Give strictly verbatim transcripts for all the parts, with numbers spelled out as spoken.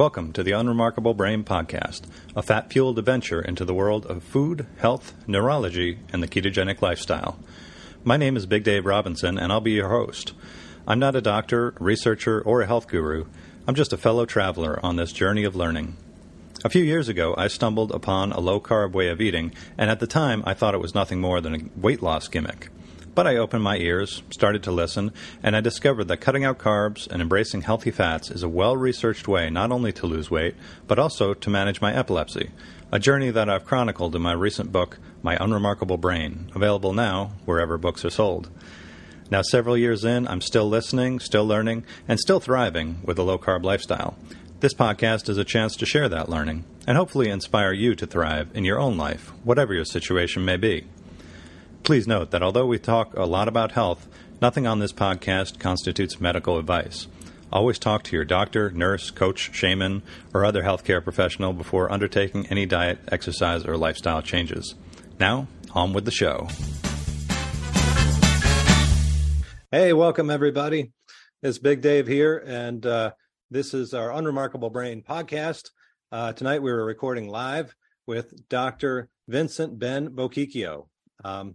Welcome to the Unremarkable Brain Podcast, a fat-fueled adventure into the world of food, health, neurology, and the ketogenic lifestyle. My name is Big Dave Robinson, and I'll be your host. I'm not a doctor, researcher, or a health guru. I'm just a fellow traveler on this journey of learning. A few years ago, I stumbled upon a low-carb way of eating, and at the time, I thought it was nothing more than a weight loss gimmick. But I opened my ears, started to listen, and I discovered that cutting out carbs and embracing healthy fats is a well-researched way not only to lose weight, but also to manage my epilepsy, a journey that I've chronicled in my recent book, My Unremarkable Brain, available now wherever books are sold. Now, several years in, I'm still listening, still learning, and still thriving with a low-carb lifestyle. This podcast is a chance to share that learning and hopefully inspire you to thrive in your own life, whatever your situation may be. Please note that although we talk a lot about health, nothing on this podcast constitutes medical advice. Always talk to your doctor, nurse, coach, shaman, or other healthcare professional before undertaking any diet, exercise, or lifestyle changes. Now, on with the show. Hey, welcome everybody. It's Big Dave here, and uh, this is our Unremarkable Brain podcast. Uh, tonight we were recording live with Doctor Vincent Ben Bocchicchio. Um,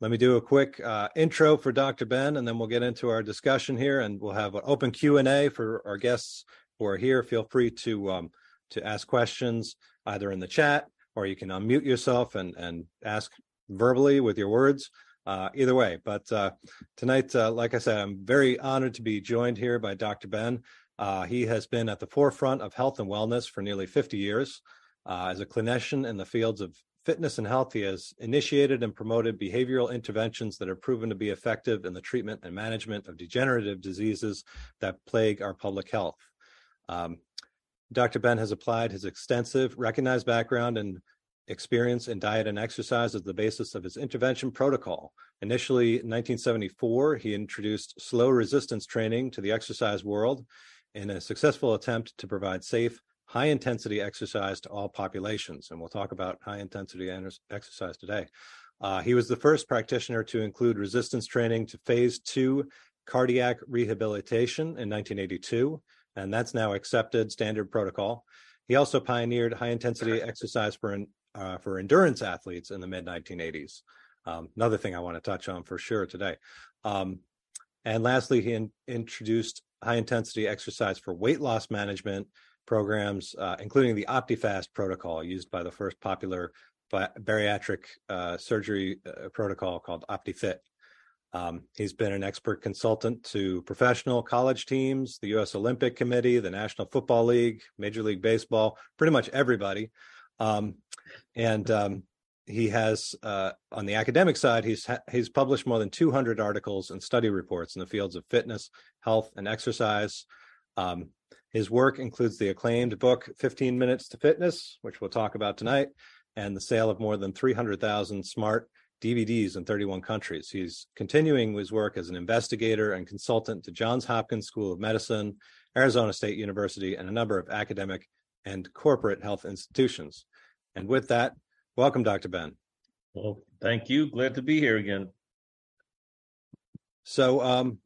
Let me do a quick uh, intro for Doctor Ben, and then we'll get into our discussion here, and we'll have an open Q and A for our guests who are here. Feel free to um, to ask questions either in the chat, or you can unmute yourself and, and ask verbally with your words, uh, either way. But uh, tonight, uh, like I said, I'm very honored to be joined here by Doctor Ben. Uh, he has been at the forefront of health and wellness for nearly fifty years uh, as a clinician in the fields of fitness and health. He has initiated and promoted behavioral interventions that are proven to be effective in the treatment and management of degenerative diseases that plague our public health. Um, Doctor Ben has applied his extensive recognized background and experience in diet and exercise as the basis of his intervention protocol. Initially, in nineteen seventy-four, he introduced slow resistance training to the exercise world in a successful attempt to provide safe, high-intensity exercise to all populations, and we'll talk about high-intensity exercise today. Uh, he was the first practitioner to include resistance training to phase two cardiac rehabilitation in nineteen eighty-two, and that's now accepted standard protocol. He also pioneered high-intensity exercise for, uh, for endurance athletes in the mid nineteen eighties, um, another thing I want to touch on for sure today. Um, and lastly, he in- introduced high-intensity exercise for weight loss management programs, uh, including the OptiFast protocol used by the first popular bi- bariatric uh, surgery uh, protocol called OptiFit. Um, he's been an expert consultant to professional college teams, the U S Olympic Committee, the National Football League, Major League Baseball, pretty much everybody. Um, and um, he has, uh, on the academic side, he's ha- he's published more than two hundred articles and study reports in the fields of fitness, health, and exercise. Um, His work includes the acclaimed book, fifteen minutes to Fitness, which we'll talk about tonight, and the sale of more than three hundred thousand smart D V Ds in thirty-one countries. He's continuing his work as an investigator and consultant to Johns Hopkins School of Medicine, Arizona State University, and a number of academic and corporate health institutions. And with that, welcome, Doctor Ben. Well, thank you. Glad to be here again. So, um,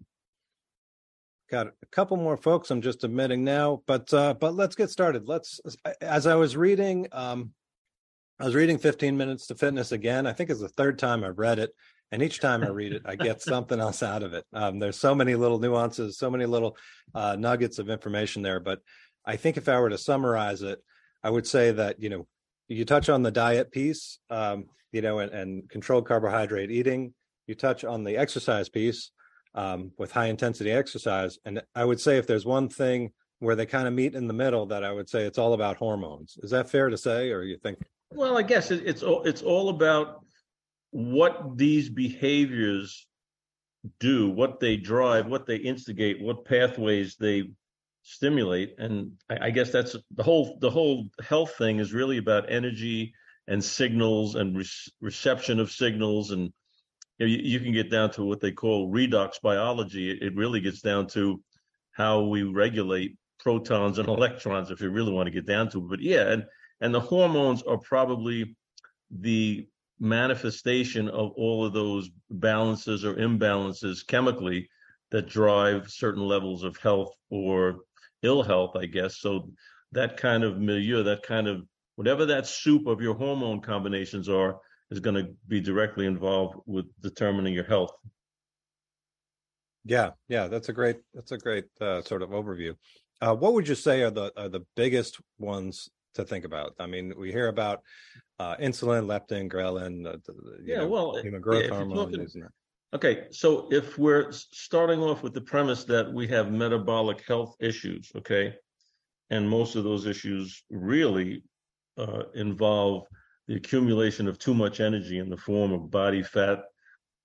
got a couple more folks I'm just admitting now, but uh, but let's get started. Let's, as I was reading, um, I was reading fifteen minutes to Fitness again. I think it's the third time I've read it, and each time I read it, I get something else out of it. Um, there's so many little nuances, so many little uh, nuggets of information there. But I think if I were to summarize it, I would say that, you know, you touch on the diet piece, um, you know, and, and controlled carbohydrate eating. You touch on the exercise piece, Um, with high intensity exercise. And I would say if there's one thing where they kind of meet in the middle, that I would say it's all about hormones. Is that fair to say, or you think? Well, I guess it, it's all, it's all about what these behaviors do, what they drive, what they instigate, what pathways they stimulate. And I, I guess that's the whole, the whole health thing is really about energy and signals and re- reception of signals and, you can get down to what they call redox biology. It really gets down to how we regulate protons and electrons, if you really want to get down to it. But yeah, and, and the hormones are probably the manifestation of all of those balances or imbalances chemically that drive certain levels of health or ill health, I guess. So that kind of milieu, that kind of whatever that soup of your hormone combinations are, is going to be directly involved with determining your health. Yeah, yeah, that's a great that's a great uh, sort of overview. Uh, what would you say are the are the biggest ones to think about? I mean, we hear about uh, insulin, leptin, ghrelin, uh, you yeah, know, well, human growth yeah, hormone. Talking, okay, so if we're starting off with the premise that we have metabolic health issues, okay, and most of those issues really uh, involve the accumulation of too much energy in the form of body fat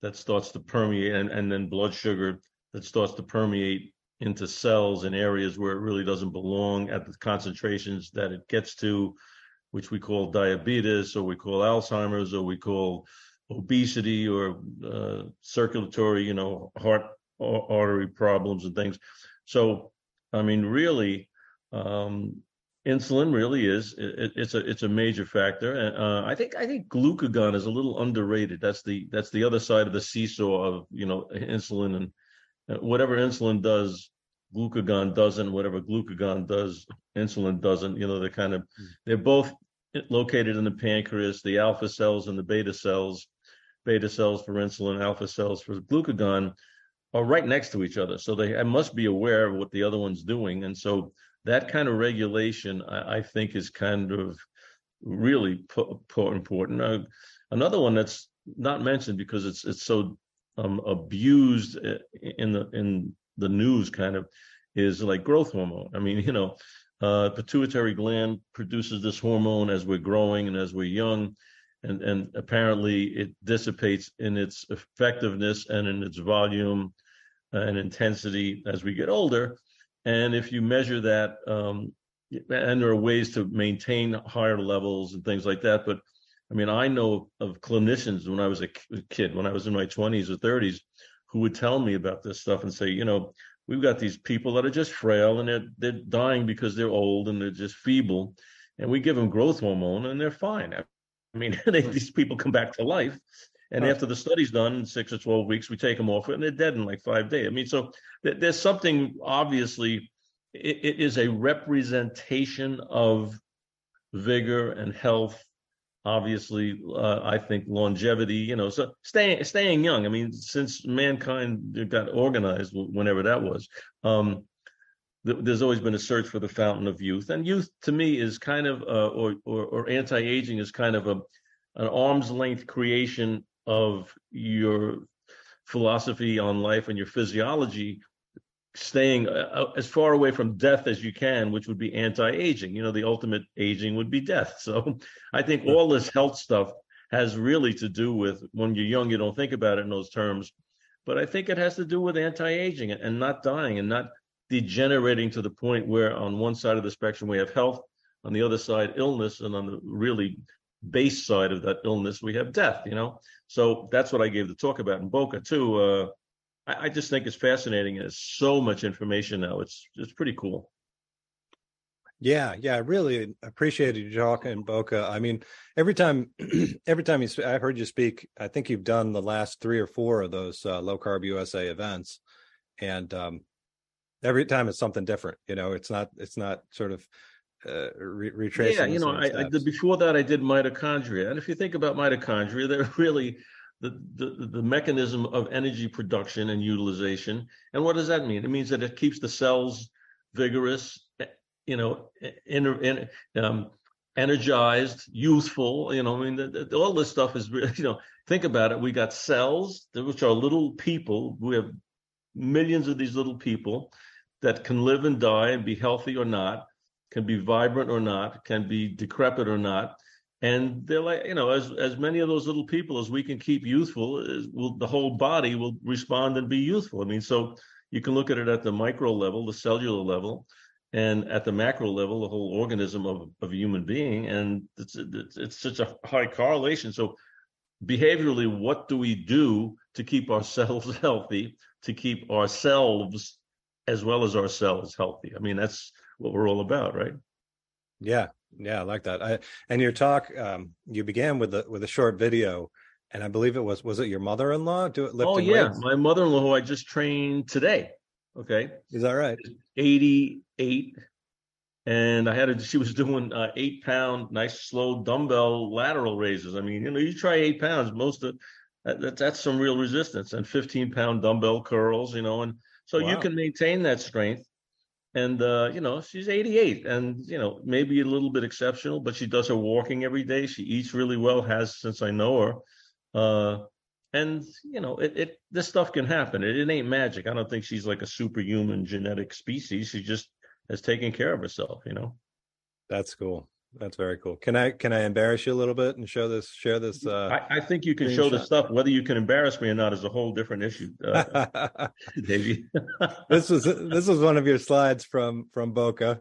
that starts to permeate, and, and then blood sugar that starts to permeate into cells in areas where it really doesn't belong at the concentrations that it gets to, which we call diabetes, or we call Alzheimer's, or we call obesity, or uh, circulatory, you know, heart or artery problems and things. So, I mean, really, um, insulin really is it, it's a it's a major factor, and uh, I think I think glucagon is a little underrated. That's the that's the other side of the seesaw of, you know, insulin, and uh, whatever insulin does, glucagon doesn't. Whatever glucagon does, insulin doesn't. You know, they're kind of they're both located in the pancreas, the alpha cells and the beta cells. Beta cells for insulin, alpha cells for glucagon are right next to each other, so they I must be aware of what the other one's doing, and so. That kind of regulation, I, I think, is kind of really po- po- important. Uh, another one that's not mentioned because it's it's so um, abused in the in the news, kind of, is like growth hormone. I mean, you know, uh, pituitary gland produces this hormone as we're growing and as we're young, and and apparently it dissipates in its effectiveness and in its volume and intensity as we get older. And if you measure that, um, and there are ways to maintain higher levels and things like that. But I mean, I know of clinicians when I was a kid, when I was in my twenties or thirties, who would tell me about this stuff and say, you know, we've got these people that are just frail and they're, they're dying because they're old and they're just feeble. And we give them growth hormone and they're fine. I mean, they, these people come back to life. And after the study's done in six or twelve weeks, we take them off it, and they're dead in like five days. I mean, so th- there's something, obviously, it, it is a representation of vigor and health, obviously, uh, I think longevity, you know, so staying staying young. I mean, since mankind got organized, whenever that was, um, th- there's always been a search for the fountain of youth. And youth, to me, is kind of, uh, or, or or anti-aging is kind of a an arm's length creation of your philosophy on life and your physiology, staying as far away from death as you can, which would be anti-aging. You know, the ultimate aging would be death. So I think all this health stuff has really to do with, when you're young, you don't think about it in those terms, but I think it has to do with anti-aging and not dying and not degenerating to the point where on one side of the spectrum we have health, on the other side illness, and on the really base side of that illness we have death, you know. So that's what I gave the talk about in Boca too. Uh, I, I just think it's fascinating. There's so much information now. It's it's pretty cool. Yeah, yeah, I really appreciated you talking in Boca. I mean, every time, every time you I've heard you speak, I think you've done the last three or four of those uh, low carb U S A events, and um, every time it's something different. You know, it's not it's not sort of. Uh, re- retracing yeah, you know, I, I did before that. I did mitochondria, and if you think about mitochondria, they're really the, the the mechanism of energy production and utilization. And what does that mean? It means that it keeps the cells vigorous, you know, in, in, um, energized, youthful. You know, I mean, the, the, all this stuff is, you know, think about it. We got cells, which are little people. We have millions of these little people that can live and die and be healthy or not. Can be vibrant or not, can be decrepit or not. And they're like, you know, as as many of those little people as we can keep youthful, is, will, the whole body will respond and be youthful. I mean, so you can look at it at the micro level, the cellular level, and at the macro level, the whole organism of, of a human being. And it's, it's, it's such a high correlation. So behaviorally, what do we do to keep ourselves healthy, to keep ourselves as well as ourselves healthy? I mean, that's what we're all about, right? Yeah, yeah, I like that. I and your talk, um, you began with a with a short video, and I believe it was was it your mother-in-law? Do it? Oh yeah, weights? My mother-in-law, who I just trained today. Okay, is that right? Eighty-eight, And I had her, she was doing uh, eight pound, nice, slow dumbbell lateral raises. I mean, you know, you try eight pounds, most of that, that that's some real resistance, and fifteen pound dumbbell curls, you know, and so wow. you can maintain that strength. And, uh, you know, she's eighty-eight and, you know, maybe a little bit exceptional, but she does her walking every day. She eats really well, has since I know her. Uh, and, you know, it, it this stuff can happen. It, it ain't magic. I don't think she's like a superhuman genetic species. She just has taken care of herself, you know? That's cool. That's very cool. Can I can I embarrass you a little bit and show this, share this? Uh, I, I think you can show this stuff. Whether you can embarrass me or not is a whole different issue, uh, Davey. This was this was one of your slides from from Boca.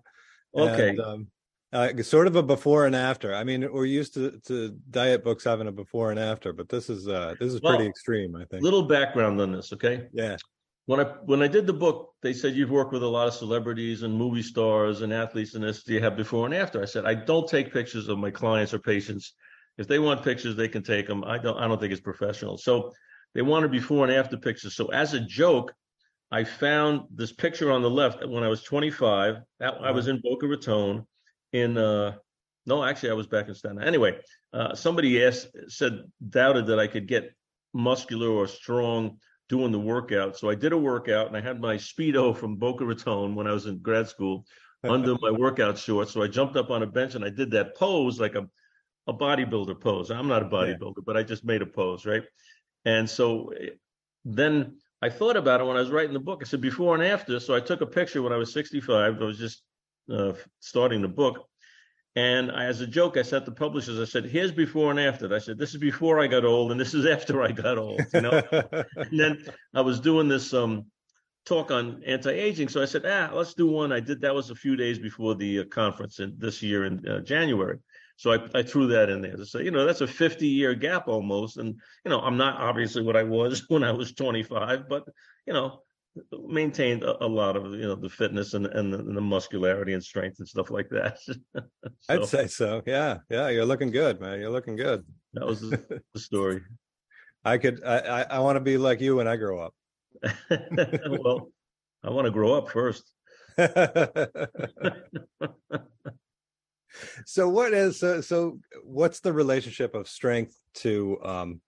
Okay. And, um, uh, sort of a before and after. I mean, we're used to, to diet books having a before and after, but this is uh, this is well, pretty extreme, I think. Little background on this, okay? Yeah. When I when I did the book, they said, you've worked with a lot of celebrities and movie stars and athletes and this. Do you have before and after? I said, I don't take pictures of my clients or patients. If they want pictures, they can take them. I don't I don't think it's professional. So they wanted before and after pictures. So as a joke, I found this picture on the left when I was twenty-five. That, I was in Boca Raton. In uh, no, actually, I was back in Staten. Anyway, uh, somebody asked, said, doubted that I could get muscular or strong doing the workout. So I did a workout and I had my Speedo from Boca Raton when I was in grad school under my workout shorts. So I jumped up on a bench and I did that pose like a, a bodybuilder pose. I'm not a bodybuilder, yeah. but I just made a pose, right? And so then I thought about it when I was writing the book. I said before and after. So I took a picture when I was sixty-five. I was just uh, starting the book. And I, as a joke, I sent the publishers, I said, here's before and after. I said, this is before I got old and this is after I got old, you know. And then I was doing this um, talk on anti-aging. So I said, ah, let's do one. I did, that was a few days before the uh, conference in, this year in uh, January. So I, I threw that in there to say, you know, that's a fifty year gap almost. And, you know, I'm not obviously what I was when I was twenty-five, but, you know, maintained a, a lot of, you know, the fitness and, and, the, and the muscularity and strength and stuff like that. So, I'd say so. Yeah. Yeah. You're looking good, man. You're looking good. That was the, the story. I could, I, I, I want to be like you when I grow up. Well, I want to grow up first. So what is, so, so what's the relationship of strength to, um,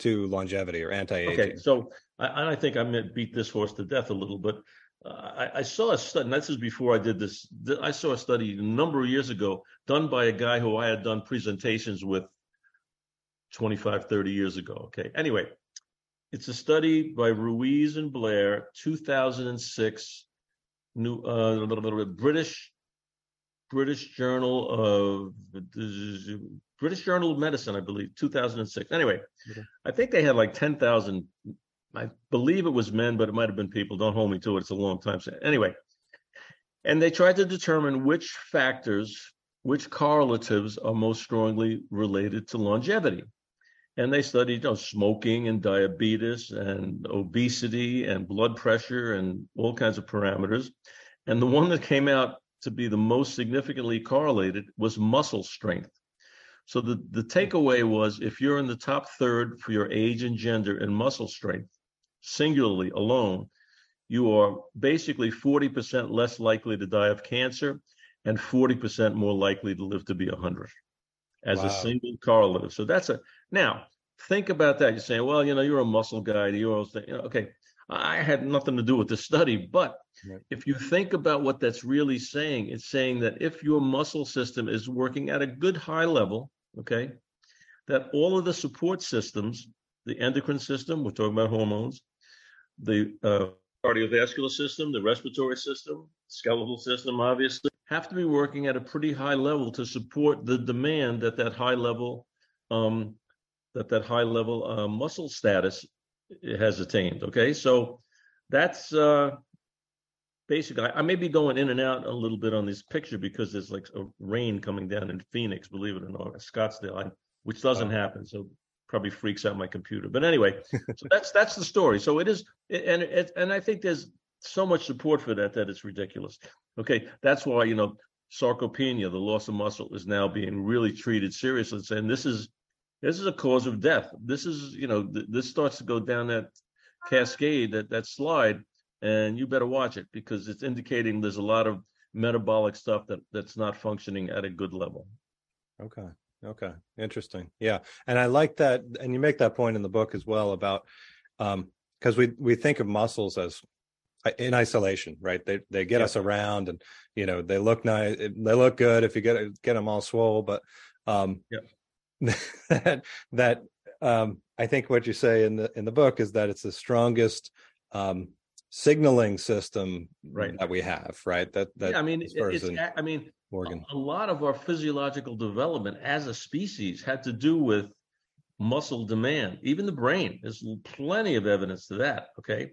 to longevity or anti-aging? Okay, so I, I think I'm going to beat this horse to death a little, but uh, I, I saw a study, and this is before I did this, th- I saw a study a number of years ago done by a guy who I had done presentations with twenty-five, thirty years ago, okay? Anyway, it's a study by Ruiz and Blair, two thousand six, new uh, British British Journal of British Journal of Medicine, I believe, two thousand six. Anyway, okay. I think they had like ten thousand. I believe it was men, but it might have been people. Don't hold me to it. It's a long time since. Anyway, and they tried to determine which factors, which correlatives are most strongly related to longevity. And they studied, you know, smoking and diabetes and obesity and blood pressure and all kinds of parameters. And the one that came out to be the most significantly correlated was muscle strength. So the, the takeaway was, if you're in the top third for your age and gender and muscle strength, singularly alone, you are basically forty percent less likely to die of cancer and forty percent more likely to live to be one hundred as wow. a single correlative. So that's a, now think about that. You're saying, well, you know, you're a muscle guy. You're always thinking, you know, okay, I had nothing to do with the study, but right. if you think about what that's really saying, it's saying that if your muscle system is working at a good high level, okay, that all of the support systems, the endocrine system, we're talking about hormones, the uh, cardiovascular system, the respiratory system, skeletal system, obviously, have to be working at a pretty high level to support the demand that that high level, um, that that high level uh, muscle status it has attained. Okay, so that's uh basically, I, I may be going in and out a little bit on this picture because there's like a rain coming down in Phoenix, believe it or not, Scottsdale, I, which doesn't happen, so probably freaks out my computer. But anyway, so that's that's the story. So it is, and it, and I think there's so much support for that that it's ridiculous. Okay, that's why, you know, sarcopenia, the loss of muscle, is now being really treated seriously, and this is This is a cause of death. This is, you know, th- this starts to go down that cascade, that, that slide, and you better watch it because it's indicating there's a lot of metabolic stuff that that's not functioning at a good level. Okay. Okay. Interesting. Yeah. And I like that. And you make that point in the book as well about, um, cause we, we think of muscles as in isolation, right? They, they get yeah. us around and, you know, they look nice. They look good if you get, get them all swole, but, um, yeah. that, that, um, I think what you say in the, in the book is that it's the strongest, um, signaling system right. that we have, right? That, that, yeah, I mean, it's, I mean, organ. A lot of our physiological development as a species had to do with muscle demand, even the brain. There's plenty of evidence to that. Okay.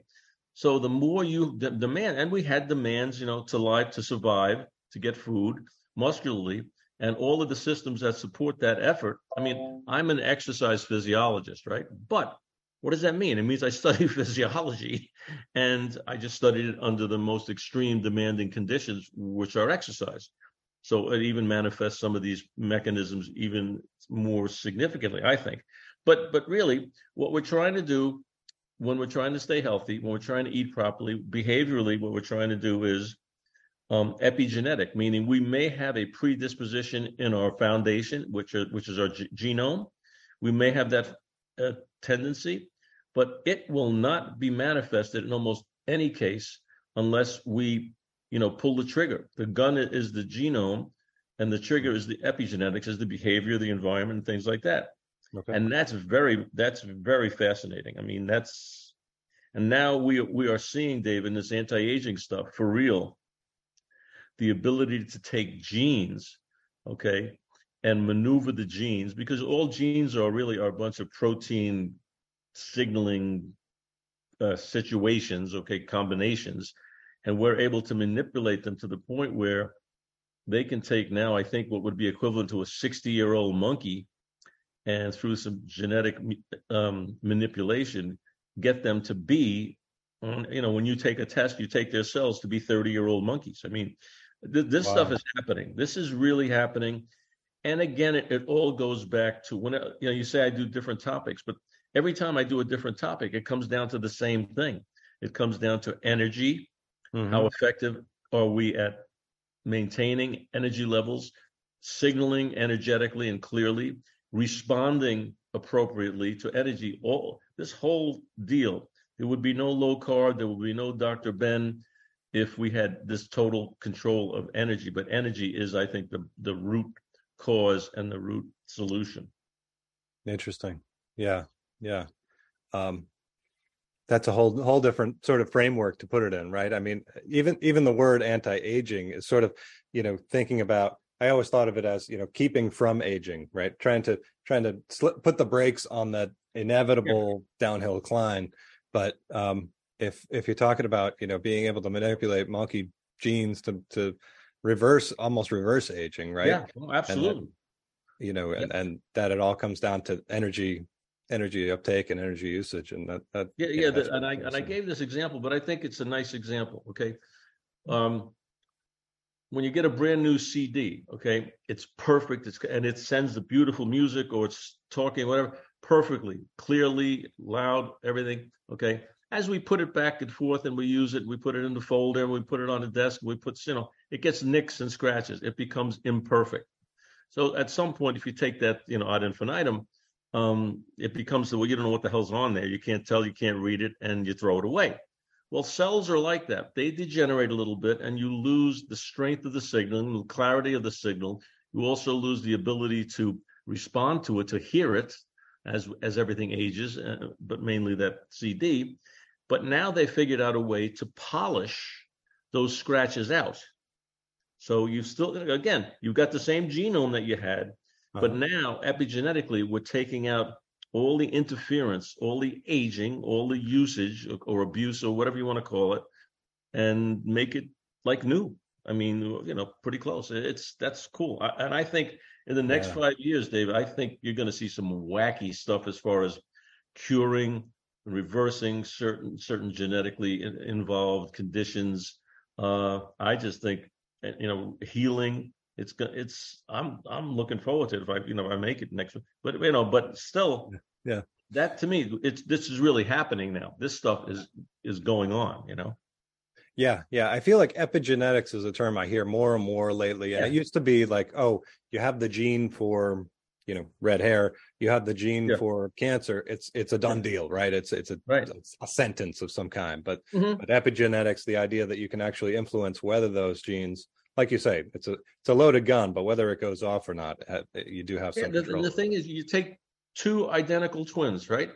So the more you de- demand, and we had demands, you know, to live, to survive, to get food muscularly, and all of the systems that support that effort. I mean, I'm an exercise physiologist, right? But what does that mean? It means I study physiology, and I just studied it under the most extreme demanding conditions, which are exercise. So it even manifests some of these mechanisms even more significantly, I think. But but really, what we're trying to do when we're trying to stay healthy, when we're trying to eat properly, behaviorally, what we're trying to do is um, epigenetic, meaning we may have a predisposition in our foundation, which are, which is our g- genome. We may have that uh, tendency, but it will not be manifested in almost any case unless we, you know, pull the trigger. The gun is the genome, and the trigger is the epigenetics, is the behavior, the environment, and things like that. Okay. And that's very, that's very fascinating. I mean, that's, and now we we are seeing, Dave, in this anti-aging stuff for real, the ability to take genes, okay, and maneuver the genes, because all genes are really are a bunch of protein signaling uh, situations, okay, combinations. And we're able to manipulate them to the point where they can take now, I think, what would be equivalent to a sixty-year-old monkey, and through some genetic um, manipulation, get them to be, you know, when you take a test, you take their cells to be thirty-year-old monkeys. I mean, th- this wow. stuff is happening. This is really happening. And again, it, it all goes back to when, you know, you say I do different topics, but every time I do a different topic, it comes down to the same thing. It comes down to energy. Mm-hmm. How effective are we at maintaining energy levels, signaling energetically and clearly, responding appropriately to energy? All this whole deal. There would be no low carb. There would be no Doctor Ben if we had this total control of energy. But energy is, I think, the, the root cause and the root solution. Interesting. Yeah. Yeah. Um, That's a whole whole different sort of framework to put it in, right? I mean, even even the word anti-aging is sort of, you know, thinking about, I always thought of it as, you know, keeping from aging, right? Trying to trying to slip, put the brakes on that inevitable yeah. downhill climb. But um, if if you're talking about, you know, being able to manipulate monkey genes to to reverse, almost reverse aging, right? Yeah, well, absolutely. And that, you know, yeah. and, and that it all comes down to energy. energy uptake and energy usage, and that, that yeah yeah that, and I and I gave this example, but I think it's a nice example. Okay, um, when you get a brand new C D, okay, it's perfect, it's and it sends the beautiful music, or it's talking whatever perfectly, clearly, loud, everything. Okay, as we put it back and forth, and we use it, we put it in the folder, we put it on the desk, we put, you know, it gets nicks and scratches, it becomes imperfect. So at some point, if you take that, you know, ad infinitum, um it becomes the, well, you don't know what the hell's on there, you can't tell, you can't read it, and you throw it away. Well, cells are like that. They degenerate a little bit, and you lose the strength of the signal, the clarity of the signal. You also lose the ability to respond to it, to hear it, as as everything ages, uh, but mainly that C D. But now they figured out a way to polish those scratches out, so you still, again, you've got the same genome that you had. But now, epigenetically, we're taking out all the interference, all the aging, all the usage or, or abuse or whatever you want to call it, and make it like new. I mean, you know, pretty close. It's that's cool. I, and I think in the next yeah. five years, Dave, I think you're going to see some wacky stuff as far as curing, reversing certain certain genetically involved conditions. Uh, I just think, you know, healing. It's it's I'm I'm looking forward to it if I you know if I make it next week. But you know, but still, yeah. That to me, it's this is really happening now. This stuff is is going on, you know. Yeah, yeah. I feel like epigenetics is a term I hear more and more lately. And yeah. It used to be like, oh, you have the gene for, you know, red hair, you have the gene yeah. for cancer. It's it's a done deal, right? It's it's a, right. it's a sentence of some kind. But, mm-hmm. but epigenetics, the idea that you can actually influence whether those genes, like you say, it's a it's a loaded gun, but whether it goes off or not, you do have yeah, some the, control. The thing is, you take two identical twins, right?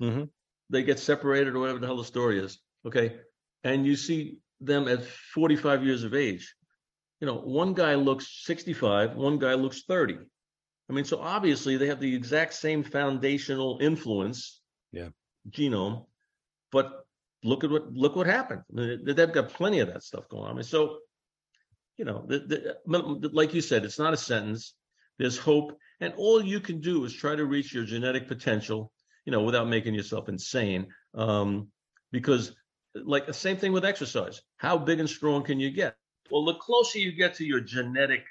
Mm-hmm. They get separated or whatever the hell the story is, okay? And you see them at forty-five years of age. You know, one guy looks sixty-five, one guy looks thirty. I mean, so obviously they have the exact same foundational influence, yeah, genome, but look at what look what happened. I mean, they've got plenty of that stuff going on. I mean, so, you know, the, the, like you said, it's not a sentence. There's hope, and all you can do is try to reach your genetic potential, you know, without making yourself insane, um, because like the same thing with exercise. How big and strong can you get? Well, the closer you get to your genetic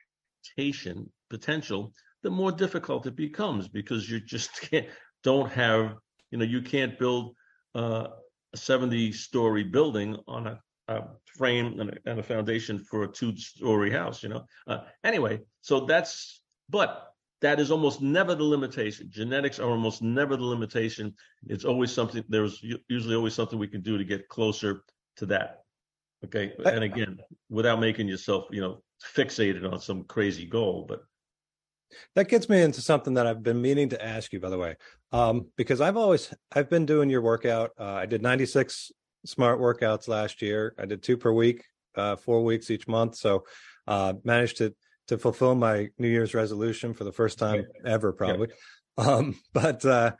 mutation potential, the more difficult it becomes, because you just can't, don't have, you know, you can't build uh, a seventy-story building on a, a frame and a, and a foundation for a two-story house, you know? Uh, anyway, so that's, but that is almost never the limitation. Genetics are almost never the limitation. It's always something, there's usually always something we can do to get closer to that. Okay. And again, without making yourself, you know, fixated on some crazy goal, but. That gets me into something that I've been meaning to ask you, by the way, um, because I've always, I've been doing your workout. Uh, I did ninety-six smart workouts last year. I did two per week, uh, four weeks each month. So uh, managed to, to fulfill my New Year's resolution for the first time yeah. ever, probably. Yeah. Um, but, uh,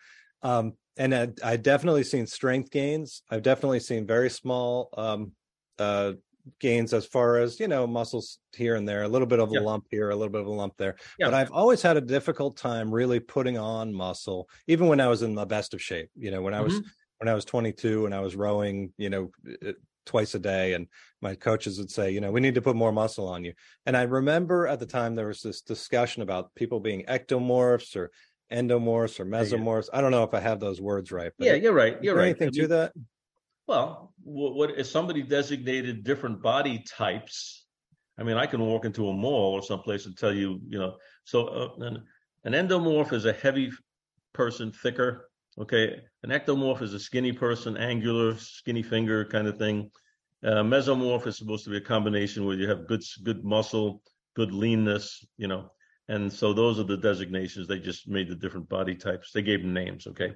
um, and I, I definitely seen strength gains. I've definitely seen very small um, uh, gains as far as, you know, muscles here and there, a little bit of yeah. a lump here, a little bit of a lump there. Yeah. But I've always had a difficult time really putting on muscle, even when I was in the best of shape, you know, when I was, mm-hmm. when I was twenty-two and I was rowing, you know, it, twice a day, and my coaches would say, you know, we need to put more muscle on you. And I remember at the time there was this discussion about people being ectomorphs or endomorphs or mesomorphs. I don't know if I have those words right, but yeah, you're right, you're right. Anything I mean, to that? Well, what, what if somebody designated different body types? I mean, I can walk into a mall or someplace and tell you, you know, so uh, an, an endomorph is a heavy person, thicker. Okay, an ectomorph is a skinny person, angular, skinny finger kind of thing. Uh, mesomorph is supposed to be a combination where you have good good muscle, good leanness, you know. And so those are the designations. They just made the different body types. They gave them names, okay? okay.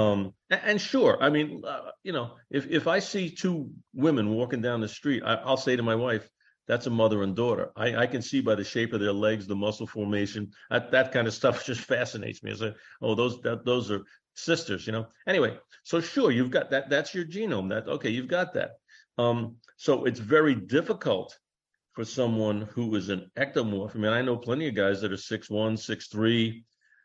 Um, and, and sure, I mean, uh, you know, if, if I see two women walking down the street, I, I'll say to my wife, that's a mother and daughter. I, I can see by the shape of their legs, the muscle formation. I, that kind of stuff just fascinates me. I say, oh, those that, those are sisters, you know. Anyway, so sure, you've got that. That's your genome. That okay, you've got that. Um, so it's very difficult for someone who is an ectomorph. I mean, I know plenty of guys that are six one, six three,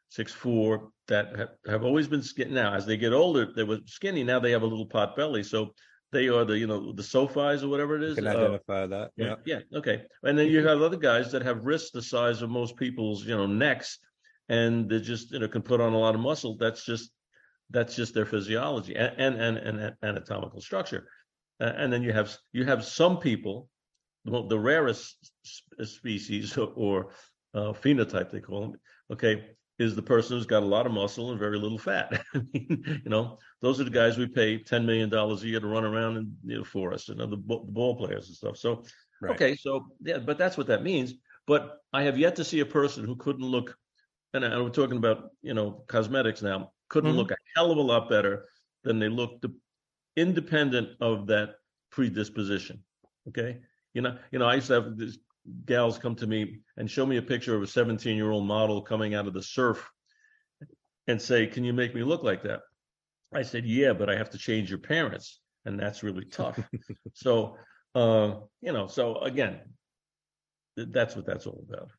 six four that have, have always been skinny. Now, as they get older, they were skinny. Now they have a little pot belly. So they are the, you know, the sofis or whatever it is. You can identify uh, that. Yeah. Yeah. Okay. And then you have other guys that have wrists the size of most people's, you know, necks, and they just, you know, can put on a lot of muscle. That's just That's just their physiology and, and, and, and anatomical structure. Uh, and then you have you have some people, well, the rarest species or, or uh, phenotype, they call them, okay, is the person who's got a lot of muscle and very little fat. I mean, you know, those are the guys we pay ten million dollars a year to run around and, you know, for us, and you know, the ball players and stuff. So, right. okay, so, yeah, but that's what that means. But I have yet to see a person who couldn't look, and, and we're talking about, you know, cosmetics now, couldn't mm-hmm. look a hell of a lot better than they looked, independent of that predisposition. Okay, you know, you know, I used to have these gals come to me and show me a picture of a seventeen-year-old model coming out of the surf, and say, "Can you make me look like that?" I said, "Yeah, but I have to change your parents, and that's really tough." so, uh, you know, so again, th- that's what that's all about.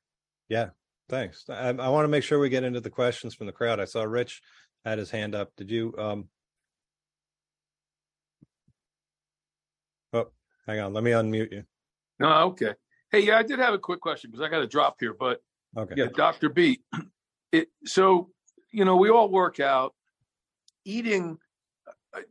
Yeah, thanks. I, I want to make sure we get into the questions from the crowd. I saw Rich had his hand up. Did you? Um... Oh, hang on. Let me unmute you. No, okay. Hey, yeah, I did have a quick question because I got a drop here, but okay. Yeah, Doctor B, it, so, you know, we all work out. Eating,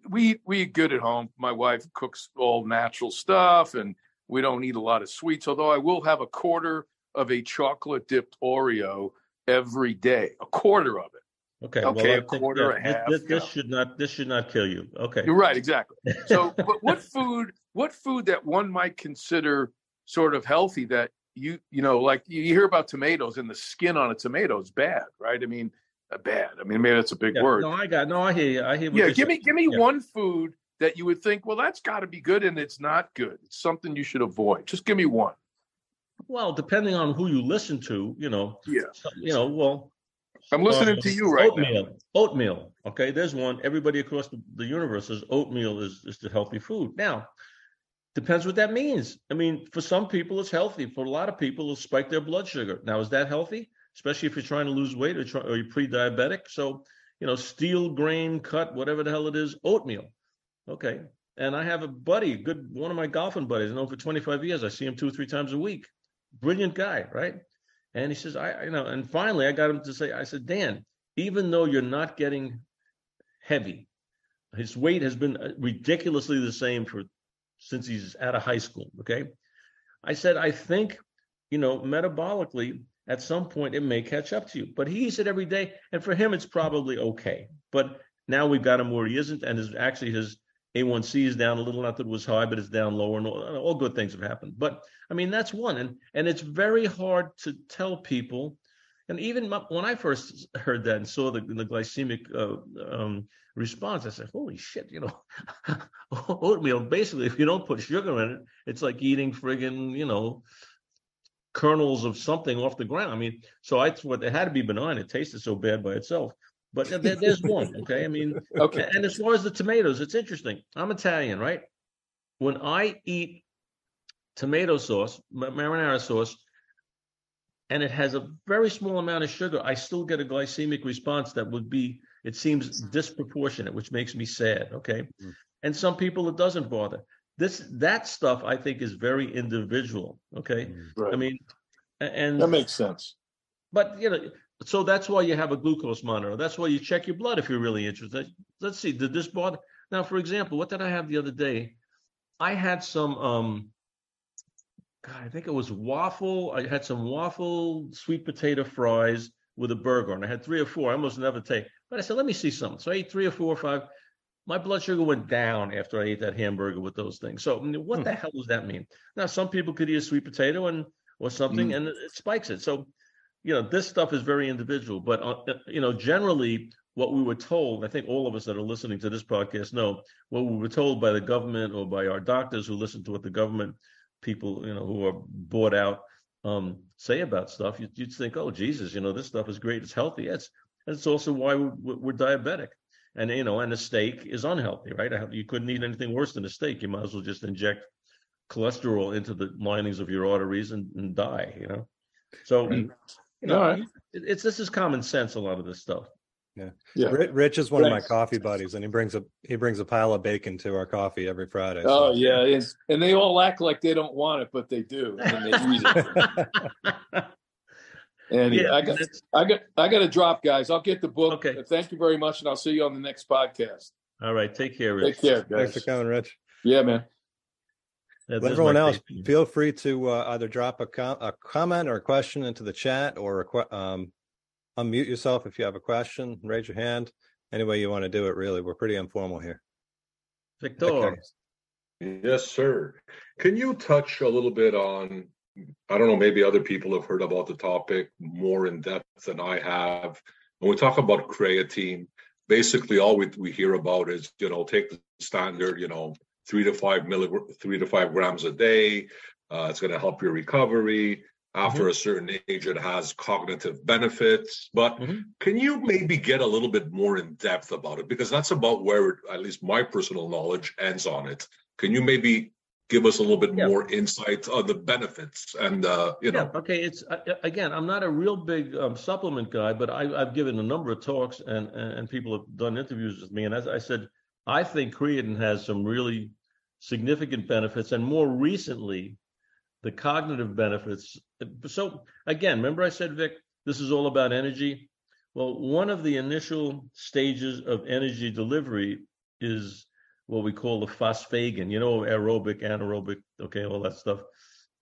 we we eat good at home. My wife cooks all natural stuff, and we don't eat a lot of sweets, although I will have a quarter of a chocolate-dipped Oreo every day, a quarter of it. Okay, okay, well, a quarter, that, a half. This, this should not this should not kill you. Okay, you're right, exactly. So, but what food? What food that one might consider sort of healthy that you you know, like you hear about tomatoes and the skin on a tomato is bad, right? I mean, uh, bad. I mean, maybe that's a big yeah, word. No, I got no. I hear you. I hear. What yeah, give me saying. give me yeah. one food that you would think, well, that's got to be good, and it's not good. It's something you should avoid. Just give me one. Well, depending on who you listen to, you know, yeah. you know, well, I'm listening uh, to you right oatmeal, now. Oatmeal. Okay. There's one. Everybody across the, the universe says oatmeal is, is the healthy food. Now, depends what that means. I mean, for some people, it's healthy. For a lot of people, it'll spike their blood sugar. Now, is that healthy? Especially if you're trying to lose weight or, try, or you're pre-diabetic. So, you know, steel grain cut, whatever the hell it is, oatmeal. Okay. And I have a buddy, good one of my golfing buddies, I know for twenty-five years. I see him two or three times a week. Brilliant guy, right? And he says, I, you know, and finally I got him to say, I said, Dan, even though you're not getting heavy, his weight has been ridiculously the same for since he's out of high school. Okay. I said, I think, you know, metabolically at some point it may catch up to you, but he eats it every day. And for him, it's probably okay. But now we've got him where he isn't. And his, actually his A one C is down a little, not that it was high, but it's down lower, and all, all good things have happened. But I mean, that's one. And and it's very hard to tell people. And even my, when I first heard that and saw the, the glycemic uh, um, response, I said, holy shit, you know, oatmeal, basically, if you don't put sugar in it, it's like eating friggin', you know, kernels of something off the ground. I mean, so I thought it had to be benign. It tasted so bad by itself. But there, there's one, okay? I mean, okay. And as far as the tomatoes, it's interesting. I'm Italian, right? When I eat tomato sauce, marinara sauce, and it has a very small amount of sugar, I still get a glycemic response that would be, it seems disproportionate, which makes me sad, okay? Mm. And some people, it doesn't bother. This That stuff, I think, is very individual, okay? Right. I mean, and... That makes sense. But, you know... So that's why you have a glucose monitor. That's why you check your blood if you're really interested. Let's see, did this bother? Now, for example, what did I have the other day? I had some, um, God, I think it was waffle. I had some waffle sweet potato fries with a burger, and I had three or four. I almost never take. But I said, let me see something. So I ate three or four or five. My blood sugar went down after I ate that hamburger with those things. So what hmm. the hell does that mean? Now, some people could eat a sweet potato and or something, hmm. and it spikes it. So you know, this stuff is very individual, but, uh, you know, generally what we were told, I think all of us that are listening to this podcast know what we were told by the government or by our doctors who listen to what the government people, you know, who are bought out um, say about stuff. You'd, you'd think, oh, Jesus, you know, this stuff is great. It's healthy. It's, it's also why we're, we're diabetic. And, you know, and a steak is unhealthy, right? You couldn't eat anything worse than a steak. You might as well just inject cholesterol into the linings of your arteries and, and die, you know? So... And- You know, right. it's this is common sense. A lot of this stuff. Yeah, yeah. Rich is one right. of my coffee buddies, and he brings a he brings a pile of bacon to our coffee every Friday. Oh so. yeah, it's, and they all act like they don't want it, but they do, and they eat it. And yeah, I got I got I got to drop, guys. I'll get the book. Okay. Thank you very much, and I'll see you on the next podcast. All right, take care, Rich. Take care, guys. Thanks for coming, Rich. Yeah, man. That everyone else, favorite. Feel free to uh, either drop a, com- a comment or a question into the chat, or que- um, unmute yourself if you have a question. Raise your hand. Any way you want to do it, really. We're pretty informal here. Victor. Okay. Yes, sir. Can you touch a little bit on, I don't know, maybe other people have heard about the topic more in depth than I have. When we talk about creatine, basically all we, we hear about is, you know, take the standard, you know, three to five milli- three to five grams a day. Uh, it's going to help your recovery. After mm-hmm. a certain age, it has cognitive benefits. But mm-hmm. can you maybe get a little bit more in depth about it? Because that's about where, at least my personal knowledge ends on it. Can you maybe give us a little bit yeah. more insight on the benefits? And, uh, you yeah, know. Okay. It's uh, again, I'm not a real big um, supplement guy, but I, I've given a number of talks and, and people have done interviews with me. And as I said, I think creatine has some really significant benefits, and more recently, the cognitive benefits. So again, remember I said, Vic, this is all about energy. Well, one of the initial stages of energy delivery is what we call the phosphagen, you know, aerobic, anaerobic, okay, all that stuff.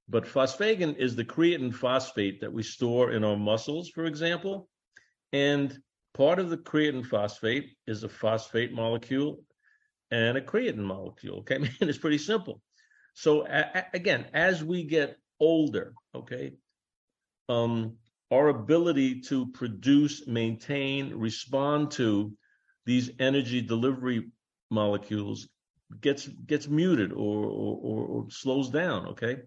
But phosphagen is the creatine phosphate that we store in our muscles, for example. And part of the creatine phosphate is a phosphate molecule and a creatine molecule, okay? I mean, it's pretty simple. So a- again, as we get older, okay, um, our ability to produce, maintain, respond to these energy delivery molecules gets gets muted or or, or slows down, okay?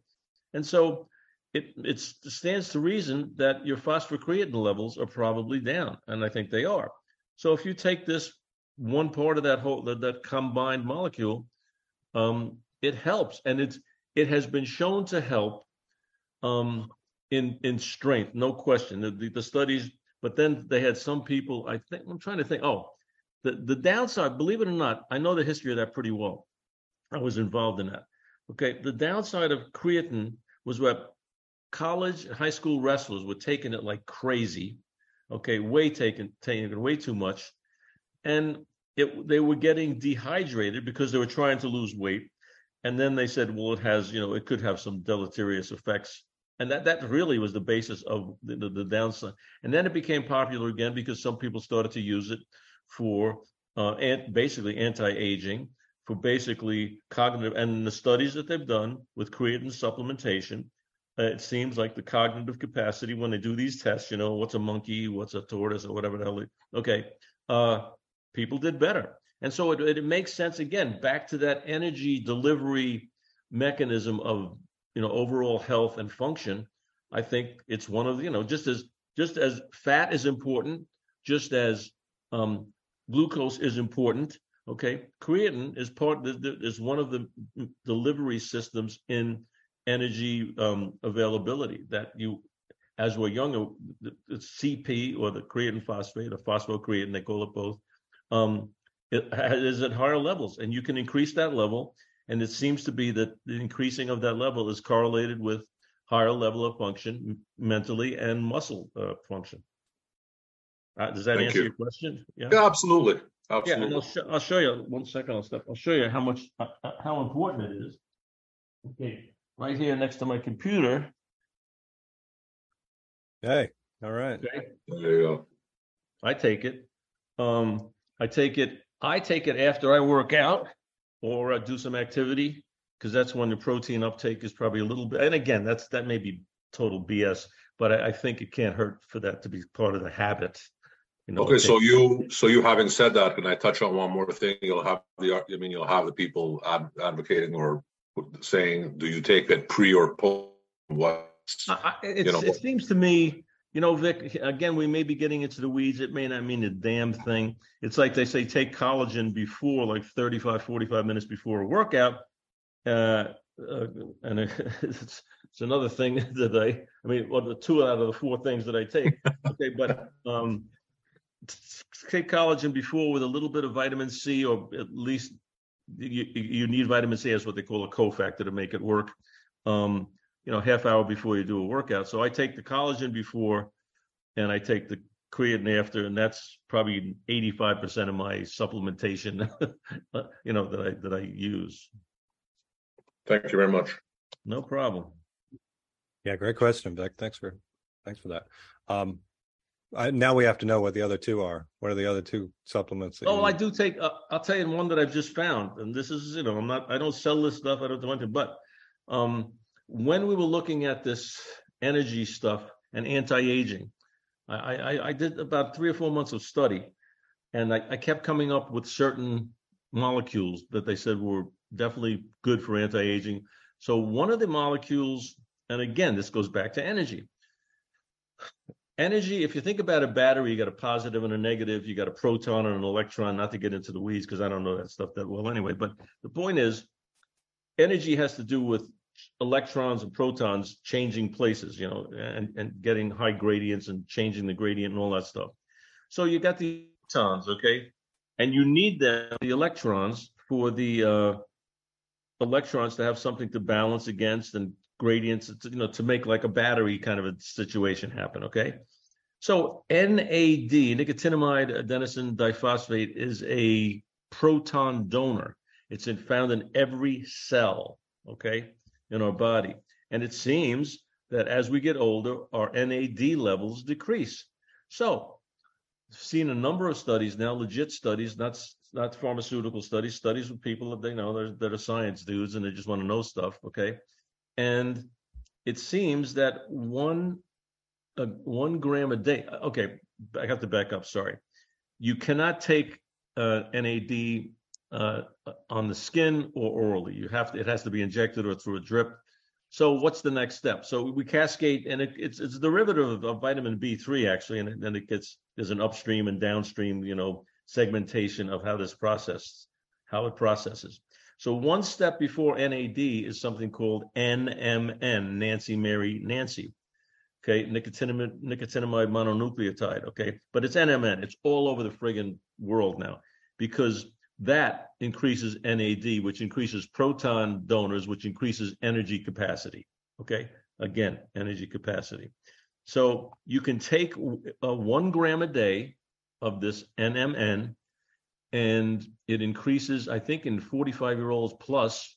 And so it it stands to reason that your phosphocreatine levels are probably down, and I think they are. So if you take this one part of that whole that, that combined molecule, um, it helps, and it's it has been shown to help um, in in strength, no question. The, the, the studies, but then they had some people. I think I'm trying to think. Oh, the the downside, believe it or not, I know the history of that pretty well. I was involved in that. Okay, the downside of creatine was that college and high school wrestlers were taking it like crazy, okay, way taking taking way too much, and it they were getting dehydrated because they were trying to lose weight, and then they said, well, it has, you know, it could have some deleterious effects, and that that really was the basis of the, the, the downside. And then it became popular again because some people started to use it for uh, ant, basically anti-aging, for basically cognitive, and in the studies that they've done with creatine supplementation, uh, it seems like the cognitive capacity when they do these tests, you know, what's a monkey, what's a tortoise, or whatever the hell, it, okay, uh, people did better. And so it, it makes sense, again, back to that energy delivery mechanism of, you know, overall health and function. I think it's one of the, you know, just as, just as fat is important, just as um, glucose is important, okay, creatine is part is one of the delivery systems in energy um, availability that you, as we're younger, the, the C P or the creatine phosphate or phosphocreatine, they call it both, um, it is at higher levels, and you can increase that level. And it seems to be that the increasing of that level is correlated with higher level of function mentally and muscle uh, function. Uh, does that Thank answer you. your question? Yeah, yeah absolutely. Absolutely. Yeah, and I'll, sh- I'll show you one second. I'll step. I'll show you how much uh, how important it is. Okay, right here next to my computer. Hey, all right. Okay. There you go. I take it. Um, I take it. I take it after I work out or I do some activity, because that's when the protein uptake is probably a little bit. And again, that's that may be total B S, but I, I think it can't hurt for that to be part of the habit. You know, okay, so you so you having said that, can I touch on one more thing? You'll have the I mean, you'll have the people ad, advocating or saying, do you take it pre or post? What I, it's, you know, it seems to me, you know, Vic. Again, we may be getting into the weeds. It may not mean a damn thing. It's like they say, take collagen before, like thirty-five, forty-five minutes before a workout, uh, uh, and it's. It's another thing that I, I mean, well, the two out of the four things that I take. Okay, but um, take collagen before with a little bit of vitamin C, or at least you, you need vitamin C as what they call a cofactor to make it work. Um, you know, half hour before you do a workout. So I take the collagen before, and I take the creatine after, and that's probably eighty-five percent of my supplementation, you know, that I that I use. Thank you very much. No problem. Yeah, great question, Vic. Thanks for, thanks for that. Um, I, now we have to know what the other two are. What are the other two supplements? That oh, you... I do take. Uh, I'll tell you one that I've just found, and this is, you know, I'm not. I don't sell this stuff. I don't do anything. But um, when we were looking at this energy stuff and anti-aging, I, I, I did about three or four months of study, and I, I kept coming up with certain molecules that they said were definitely good for anti-aging. So one of the molecules. And again, this goes back to energy. Energy, if you think about a battery, you got a positive and a negative, you got a proton and an electron, not to get into the weeds because I don't know that stuff that well anyway. But the point is, energy has to do with electrons and protons changing places, you know, and, and getting high gradients and changing the gradient and all that stuff. So you got the protons, okay? And you need them, the electrons, for the uh, electrons to have something to balance against and gradients, you know, to make like a battery kind of a situation happen, okay? So N A D, nicotinamide adenosine diphosphate, is a proton donor. It's found in every cell, okay, in our body. And it seems that as we get older, our N A D levels decrease. So, seen a number of studies now, legit studies, not not pharmaceutical studies, studies with people that they know that are, that are science dudes and they just want to know stuff, okay? And it seems that one uh, one gram a day, okay, I have to back up, sorry. You cannot take uh, N A D uh, on the skin or orally. You have to, it has to be injected or through a drip. So what's the next step? So we cascade, and it, it's it's a derivative of, of vitamin B three actually, and then it gets, there's an upstream and downstream, you know, segmentation of how this process, how it processes. So one step before N A D is something called N M N, Nancy, Mary, Nancy, okay, nicotinamide, nicotinamide mononucleotide, okay, but it's N M N. It's all over the friggin' world now because that increases N A D, which increases proton donors, which increases energy capacity, okay? Again, energy capacity. So you can take a one gram a day of this N M N, and it increases, I think in forty-five-year-olds plus,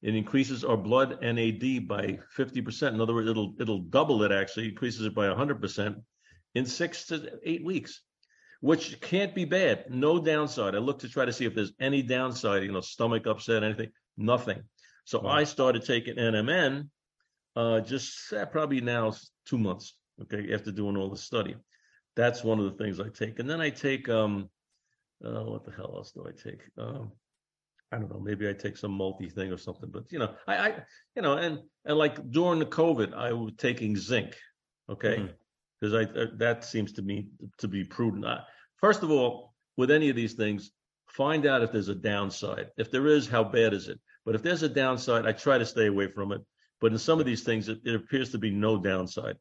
it increases our blood N A D by fifty percent. In other words, it'll it'll double it actually, increases it by one hundred percent in six to eight weeks. Which can't be bad, no downside. I looked to try to see if there's any downside, you know, stomach upset, anything, nothing. So wow. I started taking N M N uh, just uh, probably now two months, okay, after doing all the study. That's one of the things I take. And then I take, um, uh, what the hell else do I take? Um, I don't know, maybe I take some multi thing or something, but, you know, I, I you know, and, and like during the COVID, I was taking zinc, okay? Mm-hmm. Because I, that seems to me to be prudent. First of all, with any of these things, find out if there's a downside. If there is, how bad is it? But if there's a downside, I try to stay away from it. But in some of these things, it, it appears to be no downside.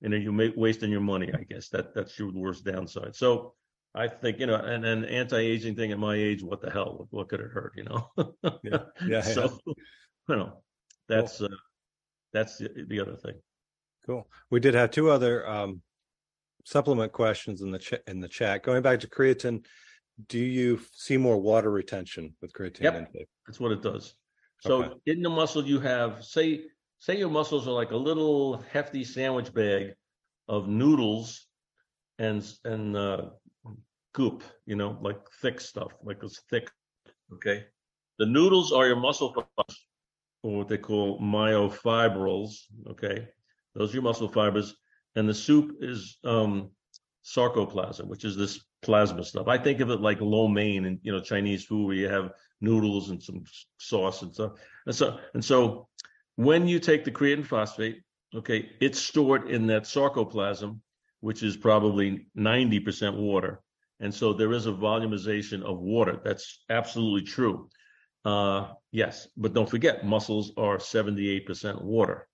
You know, you're wasting your money, I guess. That that's your worst downside. So I think, you know, and an anti-aging thing at my age, what the hell? What, what could it hurt, you know? yeah. yeah. So, you know, that's, cool. uh, that's the, the other thing. Cool. We did have two other um, supplement questions in the ch- in the chat. Going back to creatine, do you see more water retention with creatine? Yep, intake? That's what it does. So okay. In the muscle, you have say say your muscles are like a little hefty sandwich bag of noodles and and uh, goop, you know, like thick stuff, like it's thick. Okay, the noodles are your muscle fibers, or what they call myofibrils. Okay. Those are your muscle fibers, and the soup is um, sarcoplasm, which is this plasma stuff. I think of it like lo mein and, you know, Chinese food where you have noodles and some sauce and stuff. And so, and so when you take the creatine phosphate, okay, it's stored in that sarcoplasm, which is probably ninety percent water. And so there is a volumization of water. That's absolutely true. Uh, yes, but don't forget, muscles are seventy-eight percent water.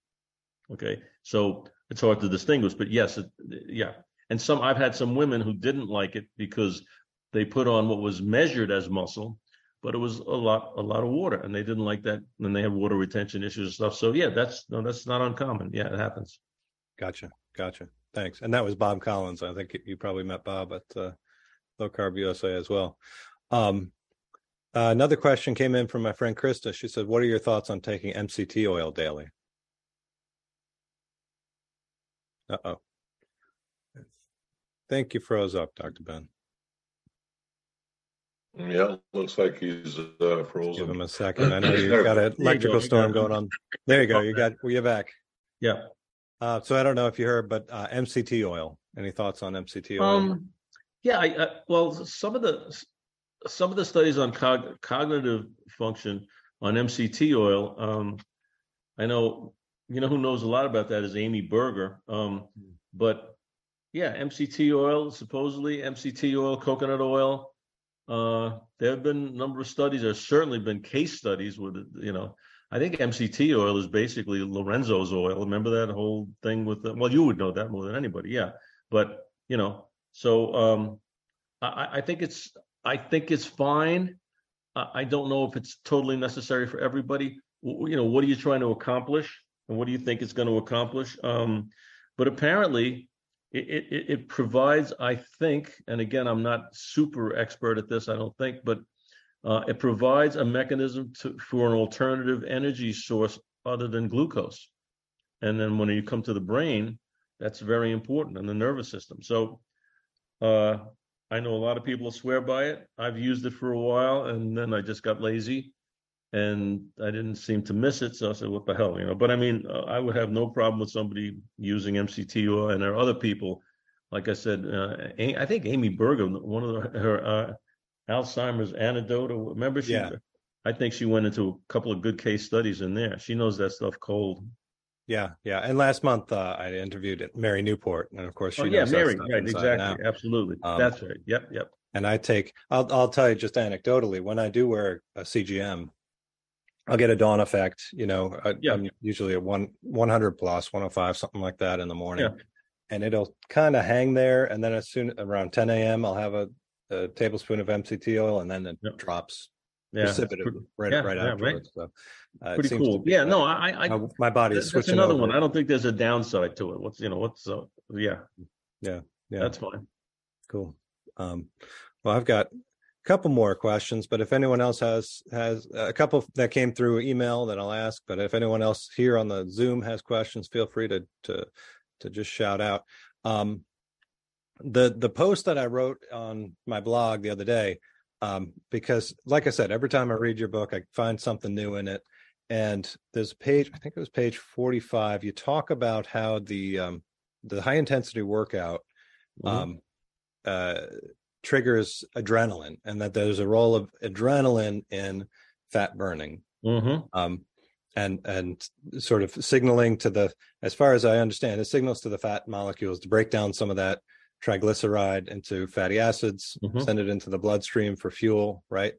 Okay, so it's hard to distinguish, but yes, it, yeah. And some I've had some women who didn't like it because they put on what was measured as muscle, but it was a lot, a lot of water, and they didn't like that. And they had water retention issues and stuff. So yeah, that's no, that's not uncommon. Yeah, it happens. Gotcha, gotcha. Thanks. And that was Bob Collins. I think you probably met Bob at uh, Low Carb U S A as well. Um, uh, another question came in from my friend Krista. She said, "What are your thoughts on taking M C T oil daily?" Uh-oh. I think you froze up, Doctor Ben. Yeah, looks like he's uh, frozen. Let's give him a second. I know you've got an electrical go. storm going on. There you go. You got, well, you're back. Yeah. Uh, so I don't know if you heard, but uh, M C T oil. Any thoughts on M C T oil? Um, yeah. I, I, well, some of the some of the studies on cog- cognitive function on M C T oil. Um, I know. You know, who knows a lot about that is Amy Berger. Um, but yeah, M C T oil, supposedly M C T oil, coconut oil. Uh, there have been a number of studies. There's certainly been case studies with, you know, I think M C T oil is basically Lorenzo's oil. Remember that whole thing with the, well, you would know that more than anybody. Yeah. But, you know, so um, I, I think it's, I think it's fine. I, I don't know if it's totally necessary for everybody. You know, what are you trying to accomplish? And what do you think it's going to accomplish? Um, but apparently, it, it, it provides, I think, and again, I'm not super expert at this, I don't think, but Uh, it provides a mechanism to, for an alternative energy source other than glucose. And then when you come to the brain, that's very important in the nervous system. So uh, I know a lot of people swear by it. I've used it for a while, and then I just got lazy, and I didn't seem to miss it. So I said, what the hell, you know? But I mean, uh, I would have no problem with somebody using M C T oil, and there are other people. Like I said, uh, I think Amy Berger, one of the, her uh, Alzheimer's antidote, or remember she? Yeah. I think she went into a couple of good case studies in there. She knows that stuff cold. Yeah, yeah. And last month uh, I interviewed Mary Newport, and of course she oh, knows yeah, Mary, that stuff right, exactly, absolutely. Um, That's right. Yep, yep. And I take. I'll I'll tell you just anecdotally when I do wear a C G M, I'll get a dawn effect. You know, I, yeah. I'm usually at one one hundred plus, one hundred five, something like that in the morning. Yeah. And it'll kind of hang there, and then as soon around ten a.m., I'll have a, a tablespoon of M C T oil, and then it yep. drops yeah. precipitatively right, yeah, right yeah, afterwards. Right. So uh, pretty cool. Yeah, no, I, I my body is switching. That's another over. One. I don't think there's a downside to it. What's you know what's uh, yeah, yeah, yeah. That's fine. Cool. Um, well, I've got a couple more questions, but if anyone else has has a couple that came through email, that I'll ask. But if anyone else here on the Zoom has questions, feel free to to. to just shout out. Um, the the post that I wrote on my blog the other day, um, because like I said, every time I read your book, I find something new in it. And there's a page, I think it was page forty-five, you talk about how the um, the high intensity workout mm-hmm. um, uh, triggers adrenaline, and that there's a role of adrenaline in fat burning. Mm-hmm. Um, and and sort of signaling to the, as far as I understand, it signals to the fat molecules to break down some of that triglyceride into fatty acids, mm-hmm. send it into the bloodstream for fuel, right?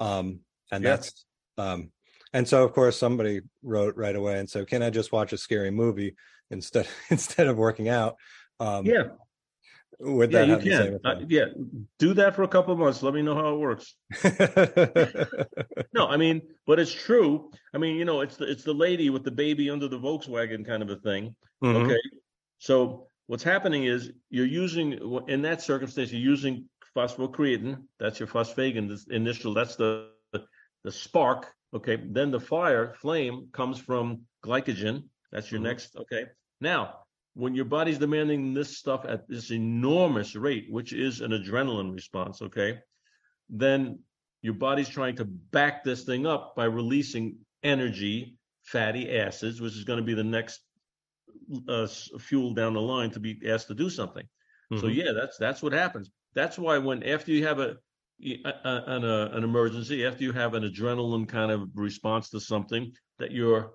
Um, and yes. that's, um, and so of course somebody wrote right away and said, can I just watch a scary movie instead instead of working out? Um, yeah. Would yeah, that you can. Uh, yeah, do that for a couple of months. Let me know how it works. No, I mean, but it's true. I mean, you know, it's the, it's the lady with the baby under the Volkswagen kind of a thing. Mm-hmm. Okay, so what's happening is you're using, in that circumstance, you're using phosphocreatine. That's your phosphagen this initial. That's the, the the spark. Okay, then the fire flame comes from glycogen. That's your mm-hmm. next. Okay, now. When your body's demanding this stuff at this enormous rate, which is an adrenaline response, okay, then your body's trying to back this thing up by releasing energy, fatty acids, which is going to be the next uh, fuel down the line to be asked to do something. Mm-hmm. So yeah, that's that's what happens. That's why when after you have a, a, an, a an emergency, after you have an adrenaline kind of response to something, that you're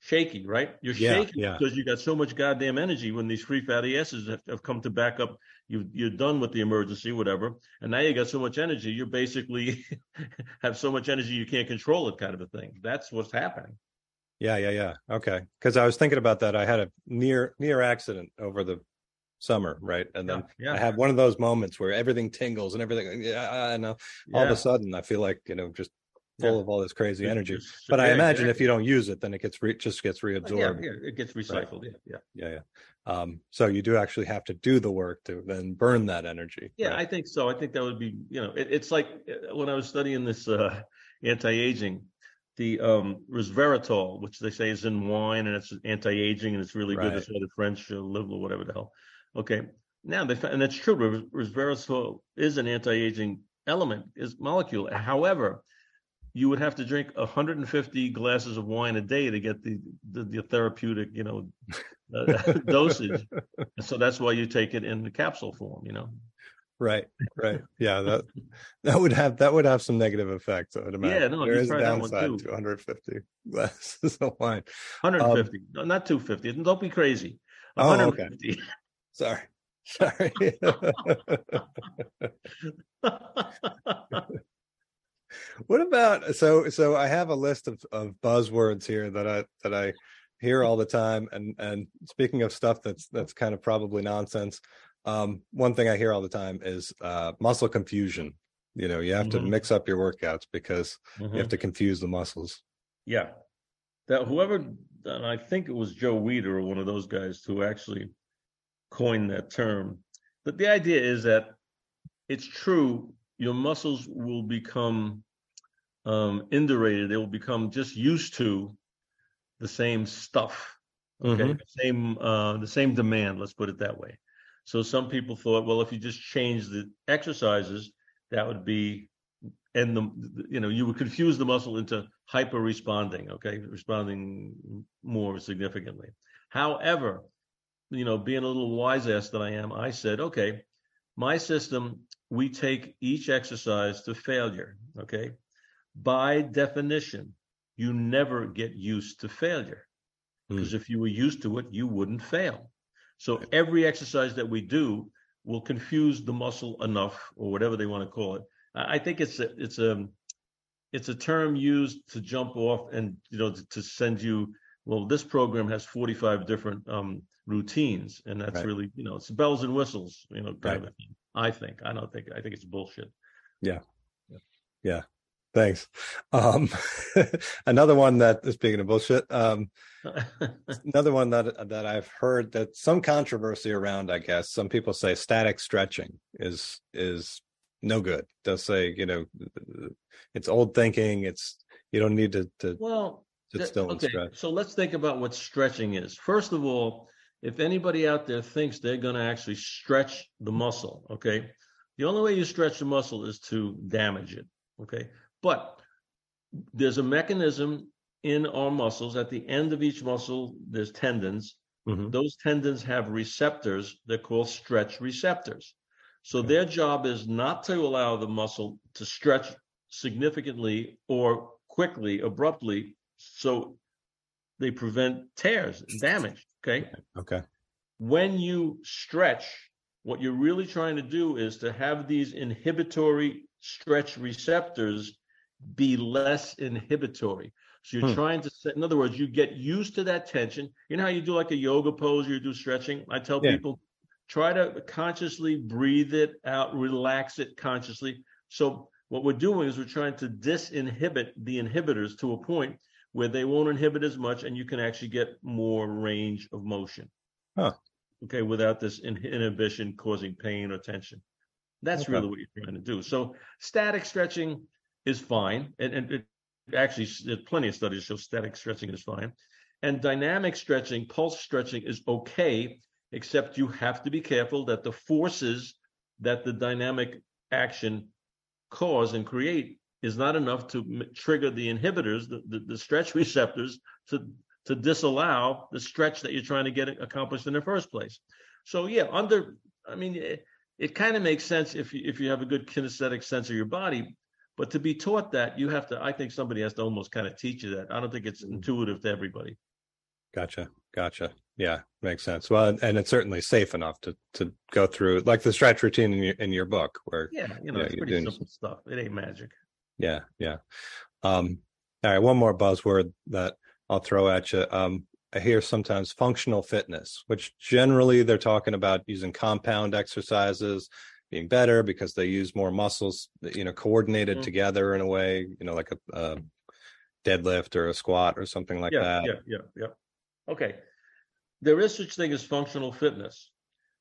shaky, right? You're yeah, shaking yeah. because you got so much goddamn energy when these free fatty acids have, have come to back up. You, you're done with the emergency, whatever. And now you got so much energy, you're basically have so much energy you can't control it kind of a thing. That's what's happening. Yeah, yeah, yeah. Okay. Because I was thinking about that. I had a near near accident over the summer, right? And then yeah, yeah. I had one of those moments where everything tingles and everything. Yeah, and all yeah. of a sudden I feel like, you know, just full yeah. of all this crazy energy, it's, it's, but yeah, I imagine yeah. if you don't use it, then it gets re- just gets reabsorbed. Yeah, yeah, it gets recycled. Right. Yeah, yeah, yeah. yeah. Um, so you do actually have to do the work to then burn that energy. Yeah, right? I think so. I think that would be, you know, it, it's like when I was studying this uh, anti-aging, the um, resveratrol, which they say is in wine and it's anti-aging and it's really right. good. It's the French uh, live or whatever the hell. Okay, now they found, and that's true. Resveratrol is an anti-aging element, is molecule. However, you would have to drink one hundred fifty glasses of wine a day to get the the, the therapeutic, you know, uh, dosage. So that's why you take it in the capsule form, you know. Right, right, yeah. That that would have that would have some negative effects, I would imagine. Yeah, no, there is a downside to one hundred fifty glasses of wine. one hundred fifty, um, no, not two hundred fifty. Don't be crazy. one hundred fifty. Oh, okay. Sorry. Sorry. What about so so I have a list of, of buzzwords here that I that I hear all the time, and and speaking of stuff that's that's kind of probably nonsense, um one thing I hear all the time is uh muscle confusion. You know, you have mm-hmm. to mix up your workouts because mm-hmm. you have to confuse the muscles. Yeah. That whoever, and I think it was Joe Weider or one of those guys who actually coined that term. But the idea is that it's true your muscles will become um, indurated. They will become just used to the same stuff. Okay, mm-hmm. the same uh, the same demand. Let's put it that way. So some people thought, well, if you just change the exercises, that would be, and the you know you would confuse the muscle into hyper responding. Okay, responding more significantly. However, you know, being a little wise ass that I am, I said, okay, my system, we take each exercise to failure. Okay, by definition, you never get used to failure. Because mm. if you were used to it, you wouldn't fail. So every exercise that we do will confuse the muscle enough, or whatever they want to call it. I think it's a, it's a it's a term used to jump off and you know to, to send you. Well, this program has forty-five different um, routines, and that's right. really you know it's bells and whistles, you know, kind right. of a thing. I think I don't think I think it's bullshit. Yeah, yeah. yeah. Thanks. Um, another one that, speaking of bullshit, um, another one that that I've heard that some controversy around, I guess, some people say static stretching is is no good. They'll say, you know, it's old thinking. It's you don't need to, to well, sit that, still okay. and stretch. So let's think about what stretching is. First of all, if anybody out there thinks they're going to actually stretch the muscle, okay, the only way you stretch the muscle is to damage it, okay? But there's a mechanism in our muscles. At the end of each muscle, there's tendons. Mm-hmm. Those tendons have receptors. They're called stretch receptors. So okay. their job is not to allow the muscle to stretch significantly or quickly, abruptly, so they prevent tears and damage, okay? Okay. When you stretch, what you're really trying to do is to have these inhibitory stretch receptors be less inhibitory. So you're hmm. trying to set, in other words, you get used to that tension. You know how you do like a yoga pose, you do stretching? I tell yeah. people, try to consciously breathe it out, relax it consciously. So what we're doing is we're trying to disinhibit the inhibitors to a point where they won't inhibit as much, and you can actually get more range of motion. Huh. Okay, without this in- inhibition causing pain or tension. That's okay. really what you're trying to do. So static stretching is fine. And, and it, actually, there's plenty of studies show static stretching is fine. And dynamic stretching, pulse stretching is okay, except you have to be careful that the forces that the dynamic action cause and create is not enough to m- trigger the inhibitors, the, the, the stretch receptors, to, to disallow the stretch that you're trying to get accomplished in the first place. So, yeah, under, I mean, it, it kind of makes sense if you, if you have a good kinesthetic sense of your body. But to be taught that, you have to, I think somebody has to almost kind of teach you that. I don't think it's intuitive to everybody. Gotcha. Gotcha. Yeah, makes sense. Well, and it's certainly safe enough to, to go through, like the stretch routine in your, in your book. Where Yeah, you know, you it's know, pretty doing... simple stuff. It ain't magic. Yeah, yeah. Um, all right, one more buzzword that I'll throw at you. Um, I hear sometimes functional fitness, which generally they're talking about using compound exercises, being better because they use more muscles, you know, coordinated mm-hmm. together in a way, you know, like a, a deadlift or a squat or something like yeah, that. Yeah, yeah, yeah. Okay. There is such thing as functional fitness.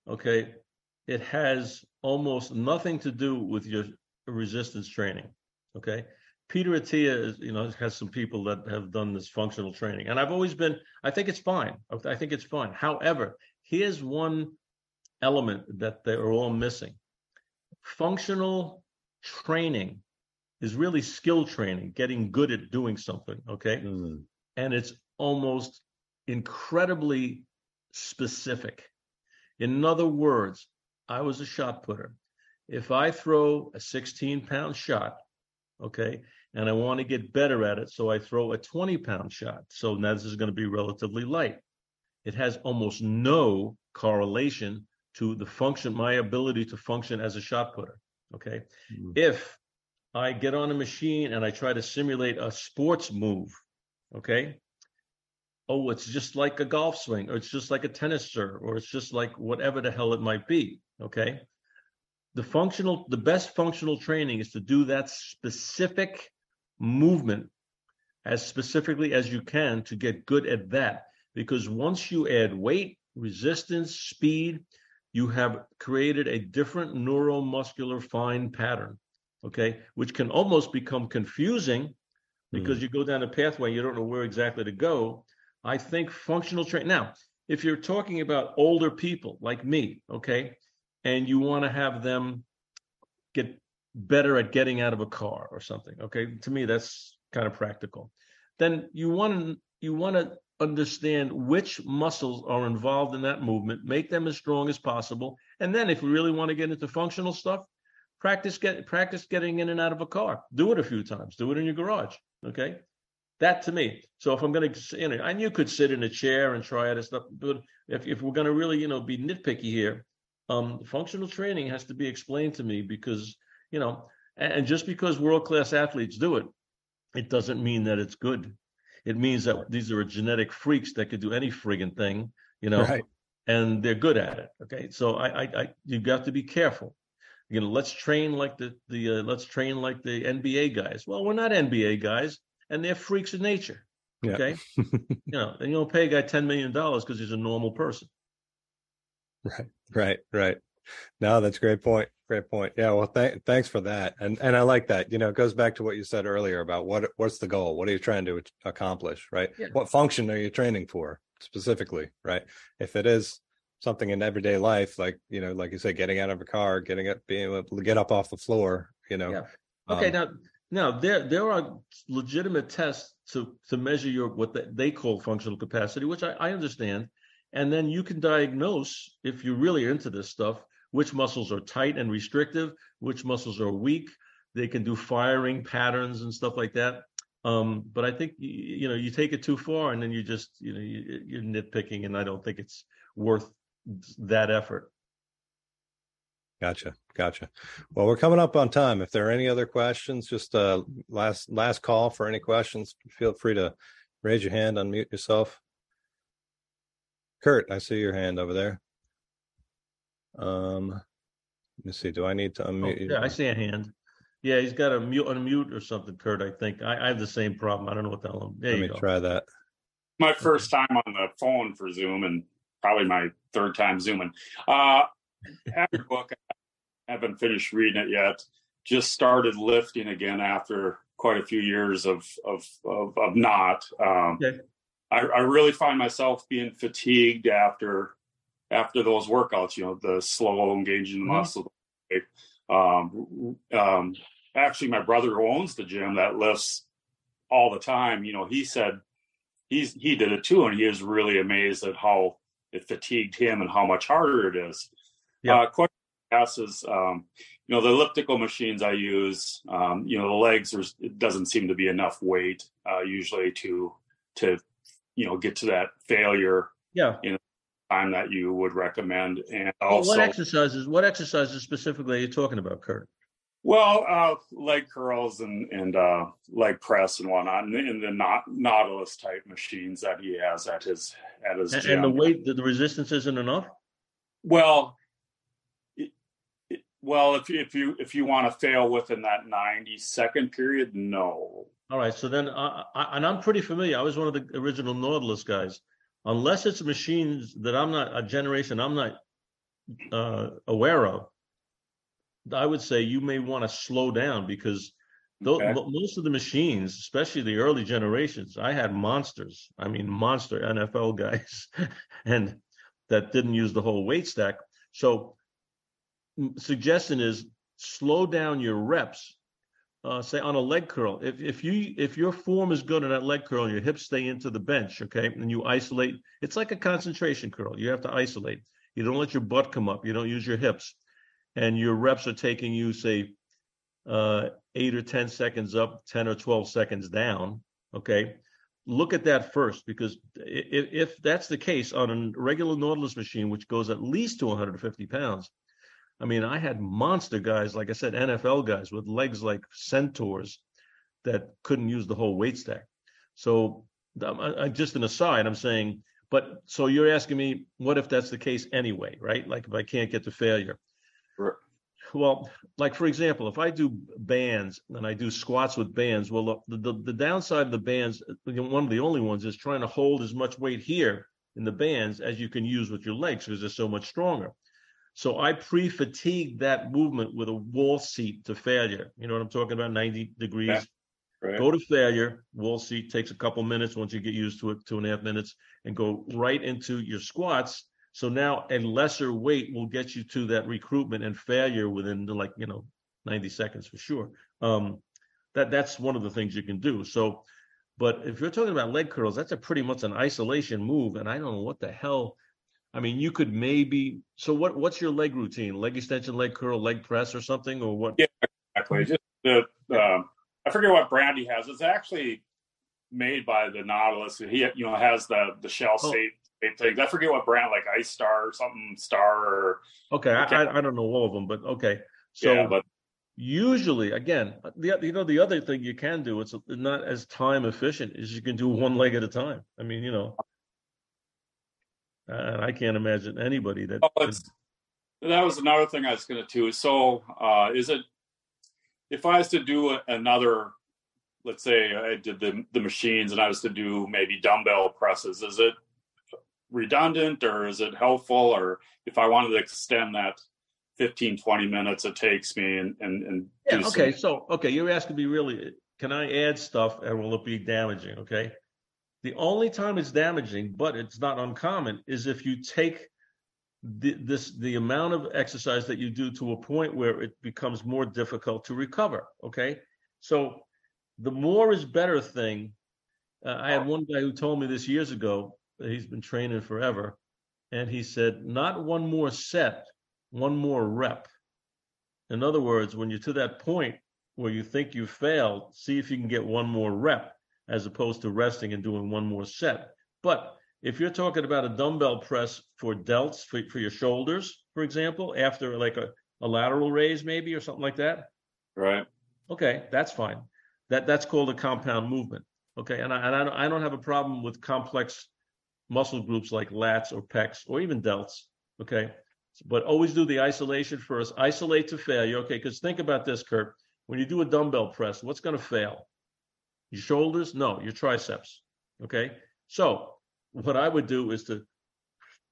Okay. It has almost nothing to do with your resistance training. Okay. Peter Attia is, you know, has some people that have done this functional training. And I've always been, I think it's fine. I think it's fine. However, here's one element that they're all missing. Functional training is really skill training, getting good at doing something, okay? Mm-hmm. And it's almost incredibly specific. In other words, I was a shot putter. If I throw a sixteen-pound shot, okay, and I want to get better at it, so I throw a twenty-pound shot. So now this is going to be relatively light. It has almost no correlation to the function, my ability to function as a shot putter, okay? Mm-hmm. If I get on a machine and I try to simulate a sports move, okay? Oh, it's just like a golf swing, or it's just like a tennis serve, or it's just like whatever the hell it might be, okay? The functional, the best functional training is to do that specific movement as specifically as you can to get good at that. Because once you add weight, resistance, speed, you have created a different neuromuscular fine pattern. okay, which can almost become confusing because mm. you go down a pathway, you don't know where exactly to go. I think functional training. Now, if you're talking about older people like me, okay, and you want to have them get better at getting out of a car or something, okay, to me, that's kind of practical. Then you want to you want to understand which muscles are involved in that movement, make them as strong as possible. And then if we really want to get into functional stuff, practice get practice getting in and out of a car. Do it a few times. Do it in your garage, okay? That to me. So if I'm going to, you know, and you could sit in a chair and try other stuff, but if, if we're going to really, you know, be nitpicky here, um, functional training has to be explained to me because, you know, and, and just because world-class athletes do it, it doesn't mean that it's good. It means that these are genetic freaks that could do any friggin' thing, you know, right. And they're good at it. Okay, so I, I, I you've got to be careful. You know, let's train like the the uh, let's train like the N B A guys. Well, we're not N B A guys, and they're freaks of nature. Okay, yeah. You know, and you don't pay a guy ten million dollars because he's a normal person. Right, right, right. No, that's a great point. Great point. Yeah. Well, th- thanks for that. And and I like that. You know, it goes back to what you said earlier about what what's the goal? What are you trying to accomplish? Right. Yeah. What function are you training for specifically? Right. If it is something in everyday life, like, you know, like you said, getting out of a car, getting up, being able to get up off the floor, you know. Yeah. Okay. Um, now, now there there are legitimate tests to to measure your what the, they call functional capacity, which I, I understand. And then you can diagnose if you're really into this stuff, which muscles are tight and restrictive, which muscles are weak. They can do firing patterns and stuff like that. Um, but I think, you, you know, you take it too far and then you just, you know, you, you're nitpicking, and I don't think it's worth that effort. Gotcha. Gotcha. Well, we're coming up on time. If there are any other questions, just uh, last last call for any questions, feel free to raise your hand, unmute yourself. Kurt, I see your hand over there. Um, let me see. Do I need to unmute? Oh, yeah, I see a hand. Yeah, he's got a mute, unmute or something, Kurt. I think I, I have the same problem. I don't know what the hell. There let you me go. Try that. My first okay. time on the phone for Zoom, and probably my third time Zooming. Uh, your book, I haven't finished reading it yet. Just started lifting again after quite a few years of of of, of not. Um, okay. I, I really find myself being fatigued after. After those workouts, you know, the slow engaging the muscle. Um, um, actually, my brother who owns the gym that lifts all the time, you know, he said he's he did it too, and he was really amazed at how it fatigued him and how much harder it is. Yeah. Uh, question I ask is, um, you know, the elliptical machines I use, um, you know, the legs, there's it doesn't seem to be enough weight uh, usually to to you know get to that failure. Yeah. You know, time that you would recommend. And also, well, what exercises what exercises specifically are you talking about, Kurt? Well, uh leg curls and and uh leg press and whatnot, and, and the not Nautilus type machines that he has at his at his and, gym. And the weight, the resistance isn't enough. Well, it, it, well if you if you if you want to fail within that ninety second period, no. All right, so then uh, I, and I'm pretty familiar. I was one of the original Nautilus guys. Unless it's machines that I'm not, a generation I'm not uh, aware of, I would say you may want to slow down because th- okay. most of the machines, especially the early generations, I had monsters. I mean, monster N F L guys, and that didn't use the whole weight stack. So m- suggestion is slow down your reps. Uh, say on a leg curl, if if you if your form is good in that leg curl and your hips stay into the bench, okay, and you isolate, it's like a concentration curl. You have to isolate. You don't let your butt come up. You don't use your hips, and your reps are taking you say uh, eight or ten seconds up, ten or twelve seconds down. Okay, look at that first, because if, if that's the case on a regular Nautilus machine, which goes at least to one hundred fifty pounds. I mean, I had monster guys, like I said, N F L guys with legs like centaurs that couldn't use the whole weight stack. So I, I, just an aside, I'm saying, but so you're asking me, what if that's the case anyway, right? Like if I can't get to failure. Sure. Well, like, for example, if I do bands and I do squats with bands, well, the, the, the downside of the bands, one of the only ones, is trying to hold as much weight here in the bands as you can use with your legs because they're so much stronger. So I pre-fatigued that movement with a wall seat to failure. You know what I'm talking about? ninety degrees. Yeah. Right. Go to failure. Wall seat takes a couple minutes once you get used to it, two and a half minutes, and go right into your squats. So now a lesser weight will get you to that recruitment and failure within the, like, you know, ninety seconds for sure. Um, that that's one of the things you can do. So, but if you're talking about leg curls, that's a pretty much an isolation move. And I don't know what the hell. I mean, you could maybe. So what what's your leg routine? Leg extension, leg curl, leg press, or something, or what? Yeah, exactly. Just the. Um... I forget what brand he has. It's actually made by the Nautilus. And he, you know, has the, the shell oh. shape thing. I forget what brand, like Ice Star or something, Star or. Okay, I, I, I don't know all of them, but okay. So yeah, but... usually, again, the you know the other thing you can do, it's not as time efficient, is you can do one leg at a time. I mean, you know, I, I can't imagine anybody that. Oh, is... That was another thing I was going to do. So uh, is it. If I was to do another, let's say I did the, the machines and I was to do maybe dumbbell presses, is it redundant or is it helpful? Or if I wanted to extend that fifteen, twenty minutes it takes me and, and, and yeah, do okay. Some... So, okay. You're asking me really, can I add stuff and will it be damaging? Okay. The only time it's damaging, but it's not uncommon, is if you take The, this the amount of exercise that you do to a point where it becomes more difficult to recover. Okay, so the more is better thing. Uh, I had one guy who told me this years ago. He's been training forever, and he said, "Not one more set, one more rep." In other words, when you're to that point where you think you failed, see if you can get one more rep, as opposed to resting and doing one more set. But if you're talking about a dumbbell press for delts, for, for your shoulders, for example, after like a, a lateral raise maybe or something like that. Right. Okay, that's fine. That That's called a compound movement. Okay, and I, and I, I don't have a problem with complex muscle groups like lats or pecs or even delts. Okay, but always do the isolation first. Isolate to failure. Okay, because think about this, Kurt. When you do a dumbbell press, what's going to fail? Your shoulders? No, your triceps. Okay, so what I would do is to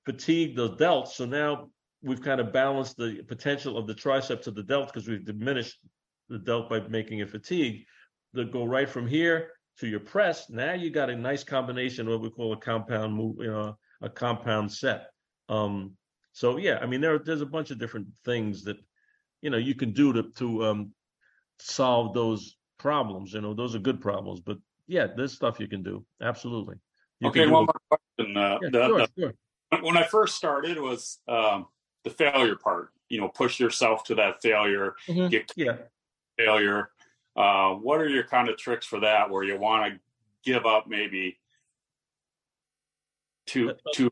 fatigue the delts. So now we've kind of balanced the potential of the tricep to the delt because we've diminished the delt by making it fatigue. They'll go right from here to your press. Now you got a nice combination of what we call a compound move, you know, a compound set. Um, so yeah, I mean, there there's a bunch of different things that, you know, you can do to to um, solve those problems. You know, those are good problems, but yeah, there's stuff you can do. Absolutely. You okay, one more question. Uh, yeah, the, sure, the, sure. When I first started, it was um, the failure part. You know, push yourself to that failure. Mm-hmm. Get yeah. failure. Uh, what are your kind of tricks for that? Where you want to give up maybe two, two,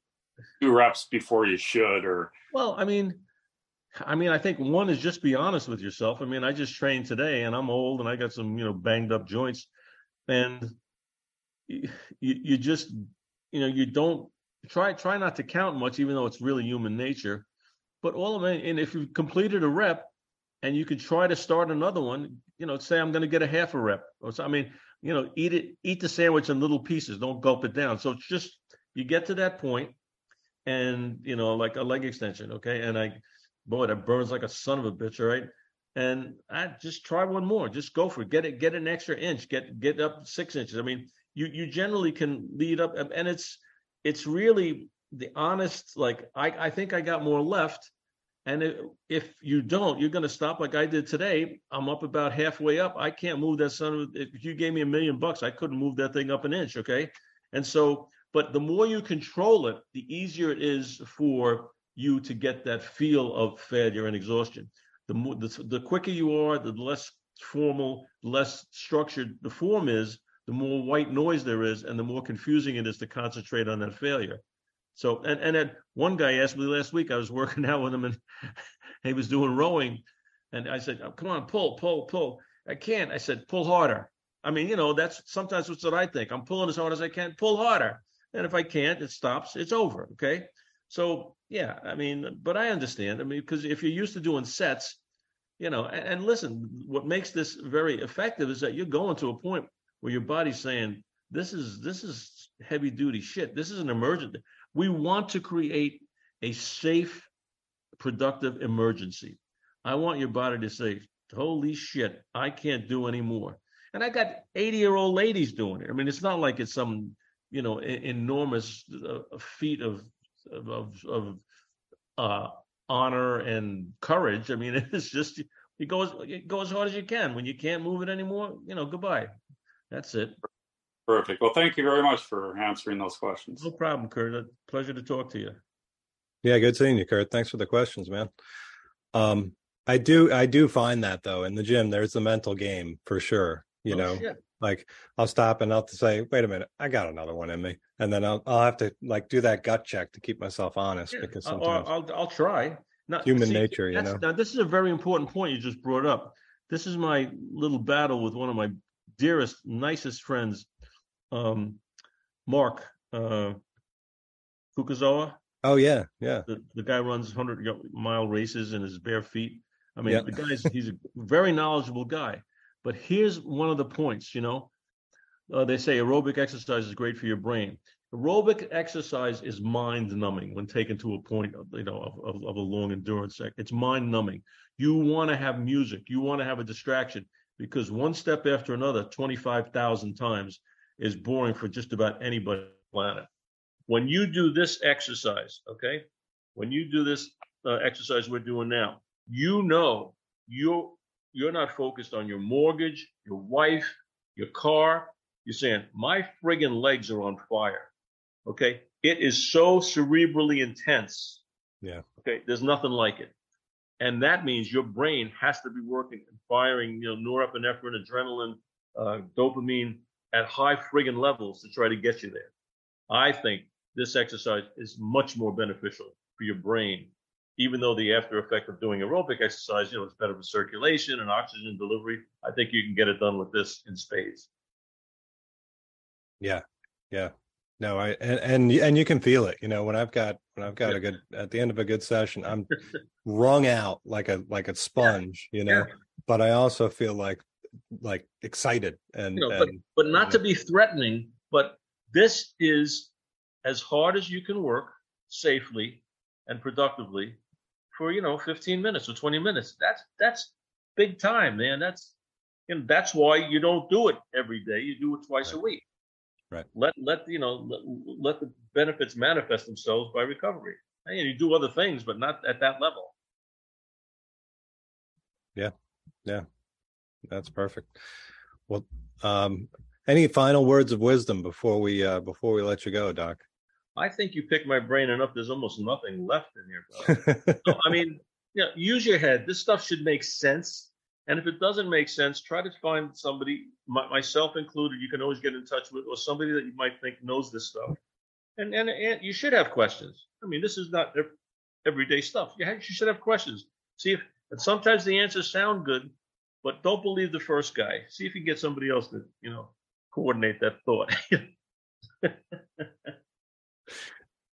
two reps before you should, or well, I mean, I mean, I think one is just be honest with yourself. I mean, I just trained today, and I'm old, and I got some you know banged up joints, and. You, you just, you know, you don't try, try not to count much, even though it's really human nature, but all of it. And if you've completed a rep and you can try to start another one, you know, say, I'm going to get a half a rep or so, I mean, you know, eat it, eat the sandwich in little pieces, don't gulp it down. So it's just, you get to that point and, you know, like a leg extension. Okay. And I, boy, that burns like a son of a bitch. All right. And I just try one more, just go for it. Get it, get an extra inch, get, get up six inches. I mean, You you generally can lead up, and it's it's really the honest, like, I, I think I got more left. And it, if you don't, you're going to stop like I did today. I'm up about halfway up. I can't move that son of, if you gave me a million bucks, I couldn't move that thing up an inch, okay? And so, but the more you control it, the easier it is for you to get that feel of failure and exhaustion. The, more, the, the quicker you are, the less formal, less structured the form is, the more white noise there is, and the more confusing it is to concentrate on that failure. So, and and then one guy asked me last week, I was working out with him, and he was doing rowing, and I said, oh, come on, pull, pull, pull. I can't. I said, pull harder. I mean, you know, that's sometimes what I think. I'm pulling as hard as I can, pull harder. And if I can't, it stops. It's over, okay? So, yeah, I mean, but I understand. I mean, because if you're used to doing sets, you know, and, and listen, what makes this very effective is that you're going to a point where your body's saying, this is this is heavy duty shit. This is an emergency. We want to create a safe productive emergency. I want your body to say, holy shit, I can't do anymore. And I got eighty-year-old ladies doing it. I mean, it's not like it's some, you know, enormous uh, feat of of of uh, honor and courage. I mean, it's just you go as, you go as hard as you can. When you can't move it anymore, you know, goodbye. That's it. Perfect. Well, thank you very much for answering those questions. No problem, Kurt. A pleasure to talk to you. Yeah, good seeing you, Kurt. Thanks for the questions, man. Um, I do, I do find that though in the gym, there's the mental game for sure. You oh, know, shit. Like I'll stop and I'll have to say, wait a minute, I got another one in me, and then I'll I'll have to like do that gut check to keep myself honest yeah, because sometimes I'll I'll, I'll try. Now, human see, nature, you know. Now this is a very important point you just brought up. This is my little battle with one of my dearest, nicest friends, um, Mark uh, Fukazawa. Oh yeah, yeah. The, the guy runs hundred-mile races in his bare feet. I mean, yeah. the guy's—he's a very knowledgeable guy. But here's one of the points. You know, uh, they say aerobic exercise is great for your brain. Aerobic exercise is mind-numbing when taken to a point, of, you know, of, of, of a long endurance. It's mind-numbing. You want to have music. You want to have a distraction because one step after another, twenty-five thousand times, is boring for just about anybody on the planet. When you do this exercise, okay, when you do this uh, exercise we're doing now, you know you're, you're not focused on your mortgage, your wife, your car. You're saying, my friggin' legs are on fire, okay? It is so cerebrally intense. Yeah. Okay, there's nothing like it. And that means your brain has to be working and firing, you know, norepinephrine, adrenaline, uh, dopamine at high friggin' levels to try to get you there. I think this exercise is much more beneficial for your brain, even though the after effect of doing aerobic exercise, you know, it's better for circulation and oxygen delivery. I think you can get it done with this in spades. Yeah, yeah, no, I and and, and you can feel it. You know, when I've got when I've got yeah. a good at the end of a good session, I'm wrung out like a like a sponge, yeah. you know. Yeah. But I also feel like like excited and, you know, and but, but not you know. to be threatening, but. This is as hard as you can work safely and productively for, you know, fifteen minutes or twenty minutes. That's that's big time, man. That's you know, that's why you don't do it every day. You do it twice right. a week. Right. Let let you know let, let the benefits manifest themselves by recovery. And you do other things, but not at that level. Yeah, yeah, that's perfect. Well, um. Any final words of wisdom before we uh, before we let you go, Doc? I think you picked my brain enough. There's almost nothing left in here. So, I mean, you know, use your head. This stuff should make sense. And if it doesn't make sense, try to find somebody, my, myself included, you can always get in touch with, or somebody that you might think knows this stuff. And and, and you should have questions. I mean, this is not every, everyday stuff. You, have, you should have questions. See if and sometimes the answers sound good, but don't believe the first guy. See if you can get somebody else that, you know, coordinate that thought.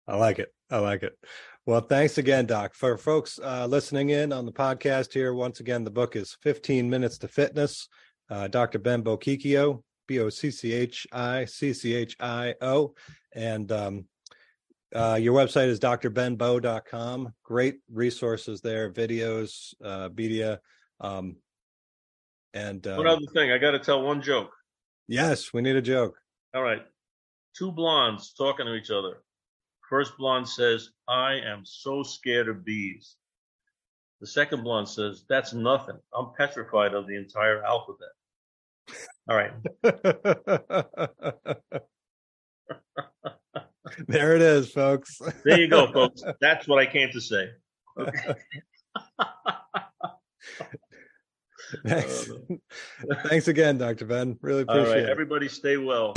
I like it. I like it. Well, thanks again, Doc. For folks uh, listening in on the podcast here, once again, the book is fifteen minutes to Fitness. Uh, Doctor Ben Bocchicchio, B O C C H I C C H I O. And um, uh, your website is d r ben bo dot com. Great resources there, videos, uh, media. Um, and uh, one other thing, I got to tell one joke. Yes, we need a joke. All right. Two blondes talking to each other. First blonde says, I am so scared of bees. The second blonde says, that's nothing. I'm petrified of the entire alphabet. All right. There it is, folks. There you go, folks. That's what I came to say. Okay. Thanks. Thanks again, Doctor Ben. Really appreciate it. All right, everybody stay well.